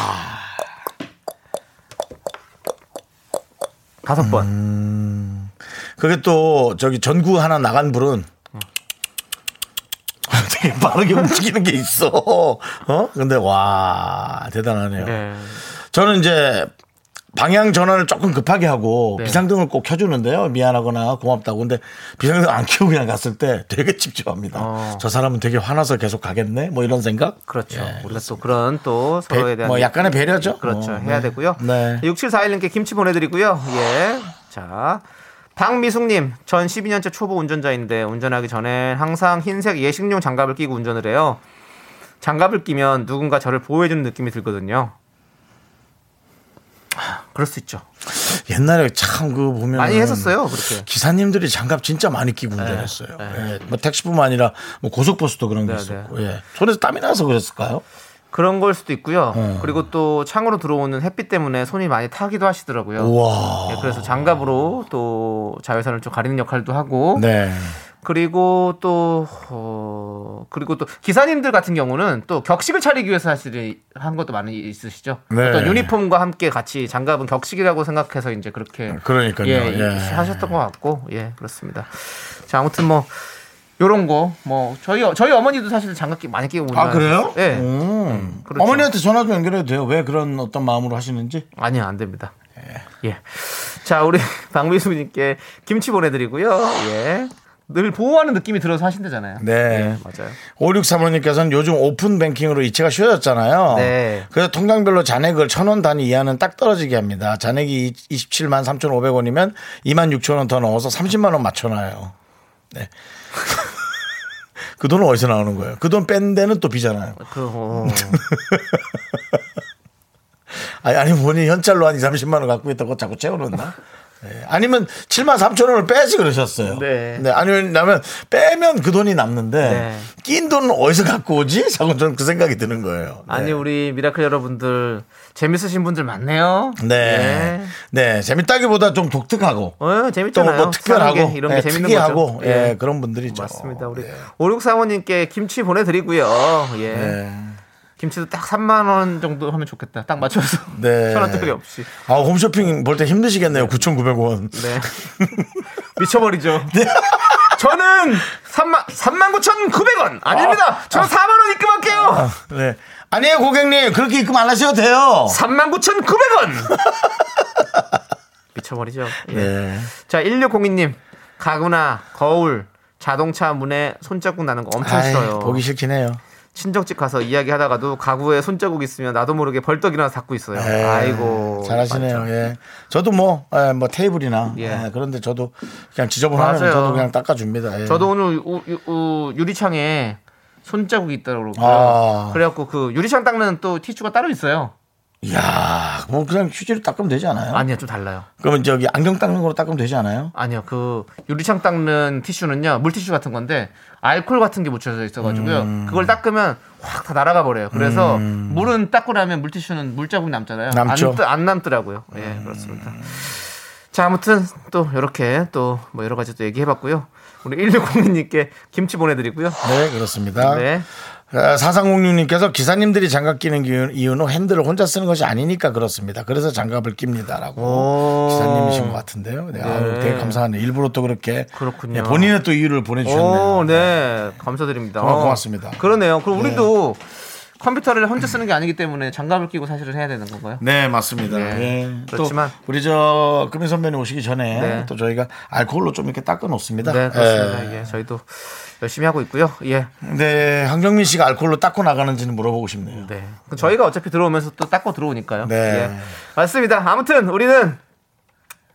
다섯 번. 음... 그게 또 저기 전구 하나 나간 불은 되게 빠르게 움직이는 게 있어. 어? 근데 와, 대단하네요. 네. 저는 이제 방향 전환을 조금 급하게 하고 네. 비상등을 꼭 켜주는데요. 미안하거나 고맙다고. 근데 비상등 안 켜고 그냥 갔을 때 되게 찝찝합니다. 어. 저 사람은 되게 화나서 계속 가겠네. 뭐 이런 생각. 그렇죠. 예, 우리가 또 그런 또 서로에 대한 배, 뭐 약간의 배려죠. 그렇죠. 어, 해야 네. 되고요. 네. 육칠사일 님께 김치 보내드리고요. 예. 자, 박미숙님, 전 십이 년째 초보 운전자인데 운전하기 전엔 항상 흰색 예식용 장갑을 끼고 운전을 해요. 장갑을 끼면 누군가 저를 보호해주는 느낌이 들거든요. 그럴 수 있죠. 옛날에 참 그 보면 많이 했었어요. 그렇게 기사님들이 장갑 진짜 많이 끼고 운전했어요. 네, 네. 예. 뭐 택시뿐만 아니라 뭐 고속버스도 그런 게 네, 있었고 네. 예. 손에서 땀이 나서 그랬을까요? 그런 걸 수도 있고요. 음. 그리고 또 창으로 들어오는 햇빛 때문에 손이 많이 타기도 하시더라고요. 우와. 예, 그래서 장갑으로 또 자외선을 좀 가리는 역할도 하고. 네. 그리고 또 어, 그리고 또 기사님들 같은 경우는 또 격식을 차리기 위해서 사실 한 것도 많이 있으시죠. 네. 어떤 유니폼과 함께 같이 장갑은 격식이라고 생각해서 이제 그렇게 그러니까요. 예, 예. 하셨던 것 같고 예 그렇습니다. 자 아무튼 뭐. 요런 거, 뭐, 저희, 저희 어머니도 사실 장갑 많이 끼고 오는. 아, 그래요? 예. 네. 음. 그렇죠. 어머니한테 전화 좀 연결해도 돼요? 왜 그런 어떤 마음으로 하시는지? 아니요, 안 됩니다. 예. 예. 자, 우리 박미수님께 김치 보내드리고요. 예. 늘 보호하는 느낌이 들어서 하신다잖아요. 네. 네 맞아요. 오육삼오님께서는 요즘 오픈뱅킹으로 이체가 쉬워졌잖아요. 네. 그래서 통장별로 잔액을 천 원 단위 이하는 딱 떨어지게 합니다. 잔액이 이십칠만 삼천오백 원이면 이만 육천 원 더 넣어서 삼십만 원 맞춰놔요. 네. 그 돈은 어디서 나오는 거예요? 그 돈 뺀 데는 또 비잖아요. 그... 아니, 아니, 뭐니 현찰로 한 이삼십만 원 갖고 있다고 자꾸 채워놓나? 네. 아니면 칠만 삼천 원을 빼지 그러셨어요. 네. 네. 아니면 빼면 그 돈이 남는데 네. 낀 돈은 어디서 갖고 오지? 자꾸 저는 그 생각이 드는 거예요. 네. 아니, 우리 미라클 여러분들. 재밌으신 분들 많네요. 네, 네, 네. 재밌다기보다 좀 독특하고, 어, 재밌잖아요. 또 뭐 특별하고, 게, 이런 네, 게 재밌는 특이하고, 거죠. 예, 예, 그런 분들이죠. 맞습니다. 우리 예. 오육삼오님께 김치 보내드리고요. 예. 네. 김치도 딱 삼만 원 정도 하면 좋겠다. 딱 맞춰서. 네. 천 원짜리 없이. 아, 홈쇼핑 볼 때 힘드시겠네요. 구천구백 원. 네. 미쳐버리죠. 네. 저는 삼만 구천구백 원. 아닙니다. 아, 저는 아, 사만 원 입금할게요. 아, 네. 아니에요, 고객님. 그렇게 입금 안 하셔도 돼요. 삼만 구천구백 원. 미쳐버리죠. 예. 네. 자, 일육공이님. 가구나 거울, 자동차 문에 손자국 나는 거 엄청 아이, 싫어요. 보기 싫긴 해요. 친정집 가서 이야기하다가도 가구에 손자국 있으면 나도 모르게 벌떡 일어나서 닦고 있어요. 에이, 아이고 잘하시네요. 예. 저도 뭐뭐 뭐 테이블이나 예. 예. 그런데 저도 그냥 지저분하면 저도 그냥 닦아줍니다. 예. 저도 오늘 우, 유, 우, 유리창에 손자국이 있더라고요. 아. 그래갖고 그 유리창 닦는 또 티슈가 따로 있어요. 이야, 뭐 그냥 휴지로 닦으면 되지 않아요? 아니요, 좀 달라요. 그러면 저기 안경 닦는 거로 닦으면 되지 않아요? 아니요, 그 유리창 닦는 티슈는요, 물티슈 같은 건데 알코올 같은 게 묻혀져 있어가지고요. 음. 그걸 닦으면 확 다 날아가 버려요. 그래서 음. 물은 닦고 나면 물티슈는 물자국 남잖아요. 남죠. 안, 안 남더라고요. 예, 음. 그렇습니다. 자, 아무튼 또 이렇게 또 뭐 여러 가지 또 얘기해봤고요. 우리 일육공이님께 김치 보내드리고요. 네, 그렇습니다. 네. 사상공육님께서 기사님들이 장갑 끼는 이유는 핸들을 혼자 쓰는 것이 아니니까 그렇습니다. 그래서 장갑을 낍니다라고 기사님이신 것 같은데요. 네, 네. 아유, 되게 감사하네요. 일부러 또 그렇게 네, 본인의 또 이유를 보내주셨네요. 오, 네, 감사드립니다. 정말 고맙습니다. 그러네요. 그럼 우리도 네. 컴퓨터를 혼자 쓰는 게 아니기 때문에 장갑을 끼고 사실은 해야 되는 건가요? 네, 맞습니다. 네. 네. 그렇지만 우리 저 금희 선배님 오시기 전에 네. 또 저희가 알코올로 좀 이렇게 닦아 놓습니다. 네, 그렇습니다. 네. 예, 저희도 열심히 하고 있고요. 예. 네, 황정민 씨가 알코올로 닦고 나가는지는 물어보고 싶네요. 네. 저희가 어차피 들어오면서 또 닦고 들어오니까요. 네. 예. 맞습니다. 아무튼 우리는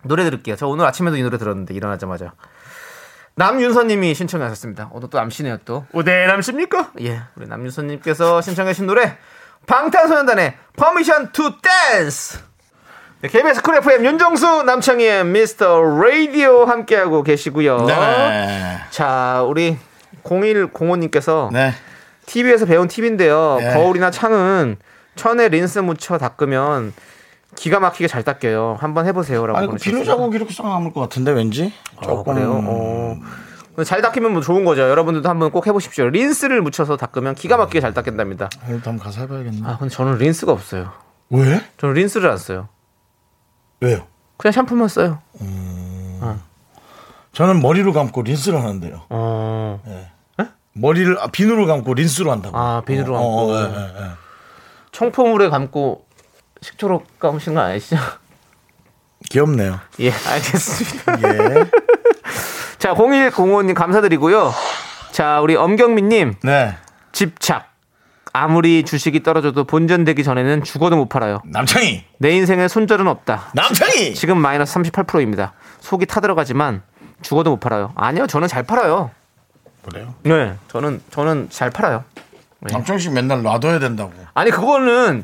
노래 들을게요. 저 오늘 아침에도 이 노래 들었는데 일어나자마자 남윤서님이 신청하셨습니다. 오늘 또 남씨네요. 또 오대남씨입니까? 예, 우리 남윤서님께서 신청하신 노래 방탄소년단의 Permission to Dance. 네, 케이비에스 쿨 에프엠 윤정수 남창희의 미스터 라디오 함께하고 계시고요. 네. 자, 우리 공일공오님께서 네. 티비에서 배운 팁인데요. 네. 거울이나 창은 천에 린스 묻혀 닦으면 기가 막히게 잘 닦여요. 한번 해보세요라고. 아니, 비누 자국 이렇게 싹 남을 것 같은데 왠지. 어, 그래요. 어. 잘 닦이면 뭐 좋은 거죠. 여러분들도 한번 꼭 해보십시오. 린스를 묻혀서 닦으면 기가 막히게 잘 닦인답니다. 일단 한번 가서 해봐야겠네. 아, 근데 저는 린스가 없어요. 왜? 저는 린스를 안 써요. 왜요? 그냥 샴푸만 써요. 음... 어. 저는 머리로 감고 린스를 하는데요. 어... 네. 네? 머리를 아, 비누로 감고 린스로 한다고. 아, 비누로 감고. 어, 어, 네, 네, 네. 청포물에 감고 식초로 감으신 거 아니시죠? 귀엽네요. 예, 알겠습니다. 예. 자, 공일공오님 감사드리고요. 자, 우리 엄경민님. 네. 집착. 아무리 주식이 떨어져도 본전되기 전에는 죽어도 못 팔아요. 남창이. 내 인생에 손절은 없다. 남창이. 지금 마이너스 삼십팔 퍼센트입니다. 속이 타들어가지만 죽어도 못 팔아요. 아니요, 저는 잘 팔아요. 그래요? 네, 저는 저는 잘 팔아요. 네. 남창이 씨 맨날 놔둬야 된다고. 아니, 그거는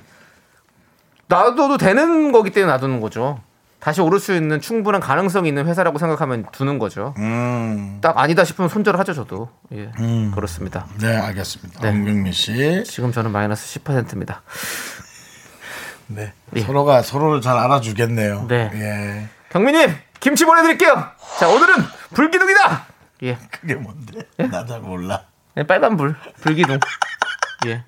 놔둬도 되는 거기 때문에 놔두는 거죠. 다시 오를 수 있는 충분한 가능성이 있는 회사라고 생각하면 두는 거죠. 음. 딱 아니다 싶으면 손절을 하죠, 저도. 예. 음. 그렇습니다. 네, 알겠습니다. 엄경민 네. 씨. 지금 저는 마이너스 십 퍼센트입니다. 네. 예. 서로가 서로를 잘 알아주겠네요. 네. 예. 경민님, 김치 보내드릴게요. 자, 오늘은 불기둥이다. 예. 그게 뭔데? 예? 나 잘 몰라. 예, 빨간 불, 불기둥. 예.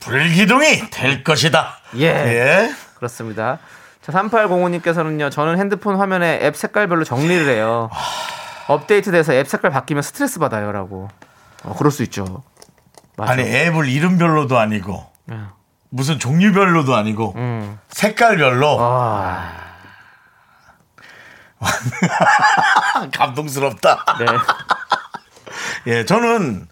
불기둥이 될 것이다. 예. 예. 그렇습니다. 자, 삼팔공오님께서는요, 저는 핸드폰 화면에 앱 색깔별로 정리를 해요. 업데이트 돼서 앱 색깔 바뀌면 스트레스 받아요. 라고. 어, 그럴 수 있죠. 맞아. 아니, 앱을 이름별로도 아니고, 음. 무슨 종류별로도 아니고, 음. 색깔별로. 아... 감동스럽다. 네. 예, 저는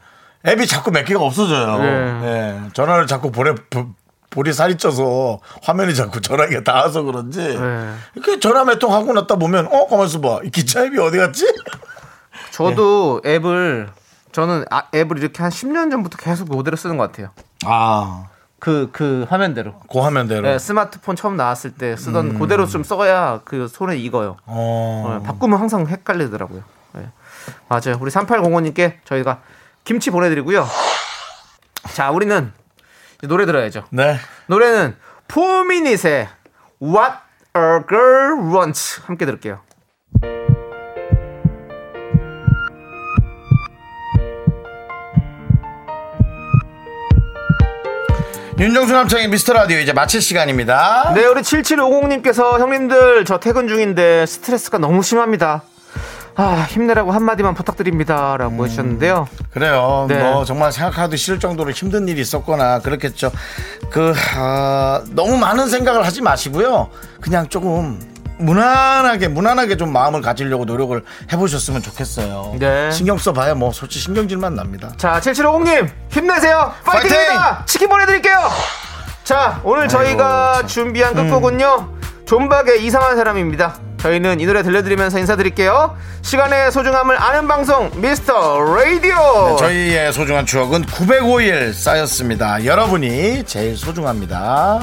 앱이 자꾸 몇 개가 없어져요. 네. 예, 전화를 자꾸 보내, 부, 볼이 살이 쪄서 화면이 자꾸 전화기가 닿아서 그런지 네. 이렇게 전화 몇 통 하고 났다 보면 어? 가만있어 봐. 이 기차 앱이 어디 갔지? 저도 네. 앱을 저는 아, 앱을 이렇게 한 십 년 전부터 계속 그대로 쓰는 것 같아요. 아, 그, 그 화면대로 그 화면대로 네, 스마트폰 처음 나왔을 때 쓰던 음. 그대로 좀 써야 그 손에 익어요. 어. 네, 바꾸면 항상 헷갈리더라고요. 네. 맞아요. 우리 삼팔공오님께 저희가 김치 보내드리고요. 자, 우리는 노래 들어야죠. 네. 노래는 포미닛의 What a Girl Wants 함께 들을게요. 윤정수 남창의 미스터라디오 이제 마칠 시간입니다. 네, 우리 칠칠오공님께서 형님들 저 퇴근 중인데 스트레스가 너무 심합니다. 아, 힘내라고 한마디만 부탁드립니다라고 음, 해주셨는데요. 그래요. 네. 뭐 정말 생각하기도 싫을 정도로 힘든 일이 있었거나 그렇겠죠. 그 아, 너무 많은 생각을 하지 마시고요. 그냥 조금 무난하게 무난하게 좀 마음을 가지려고 노력을 해보셨으면 좋겠어요. 네. 신경 써봐야 뭐 솔직히 신경질만 납니다. 자, 칠칠오공님 힘내세요. 파이팅입니다. 파이팅! 치킨 보내드릴게요. 자, 오늘 아이고, 저희가 참. 준비한 끝곡은요. 음. 존박의 이상한 사람입니다. 저희는 이 노래 들려드리면서 인사드릴게요. 시간의 소중함을 아는 방송 미스터 라디오. 네, 저희의 소중한 추억은 구백오 일 쌓였습니다. 여러분이 제일 소중합니다.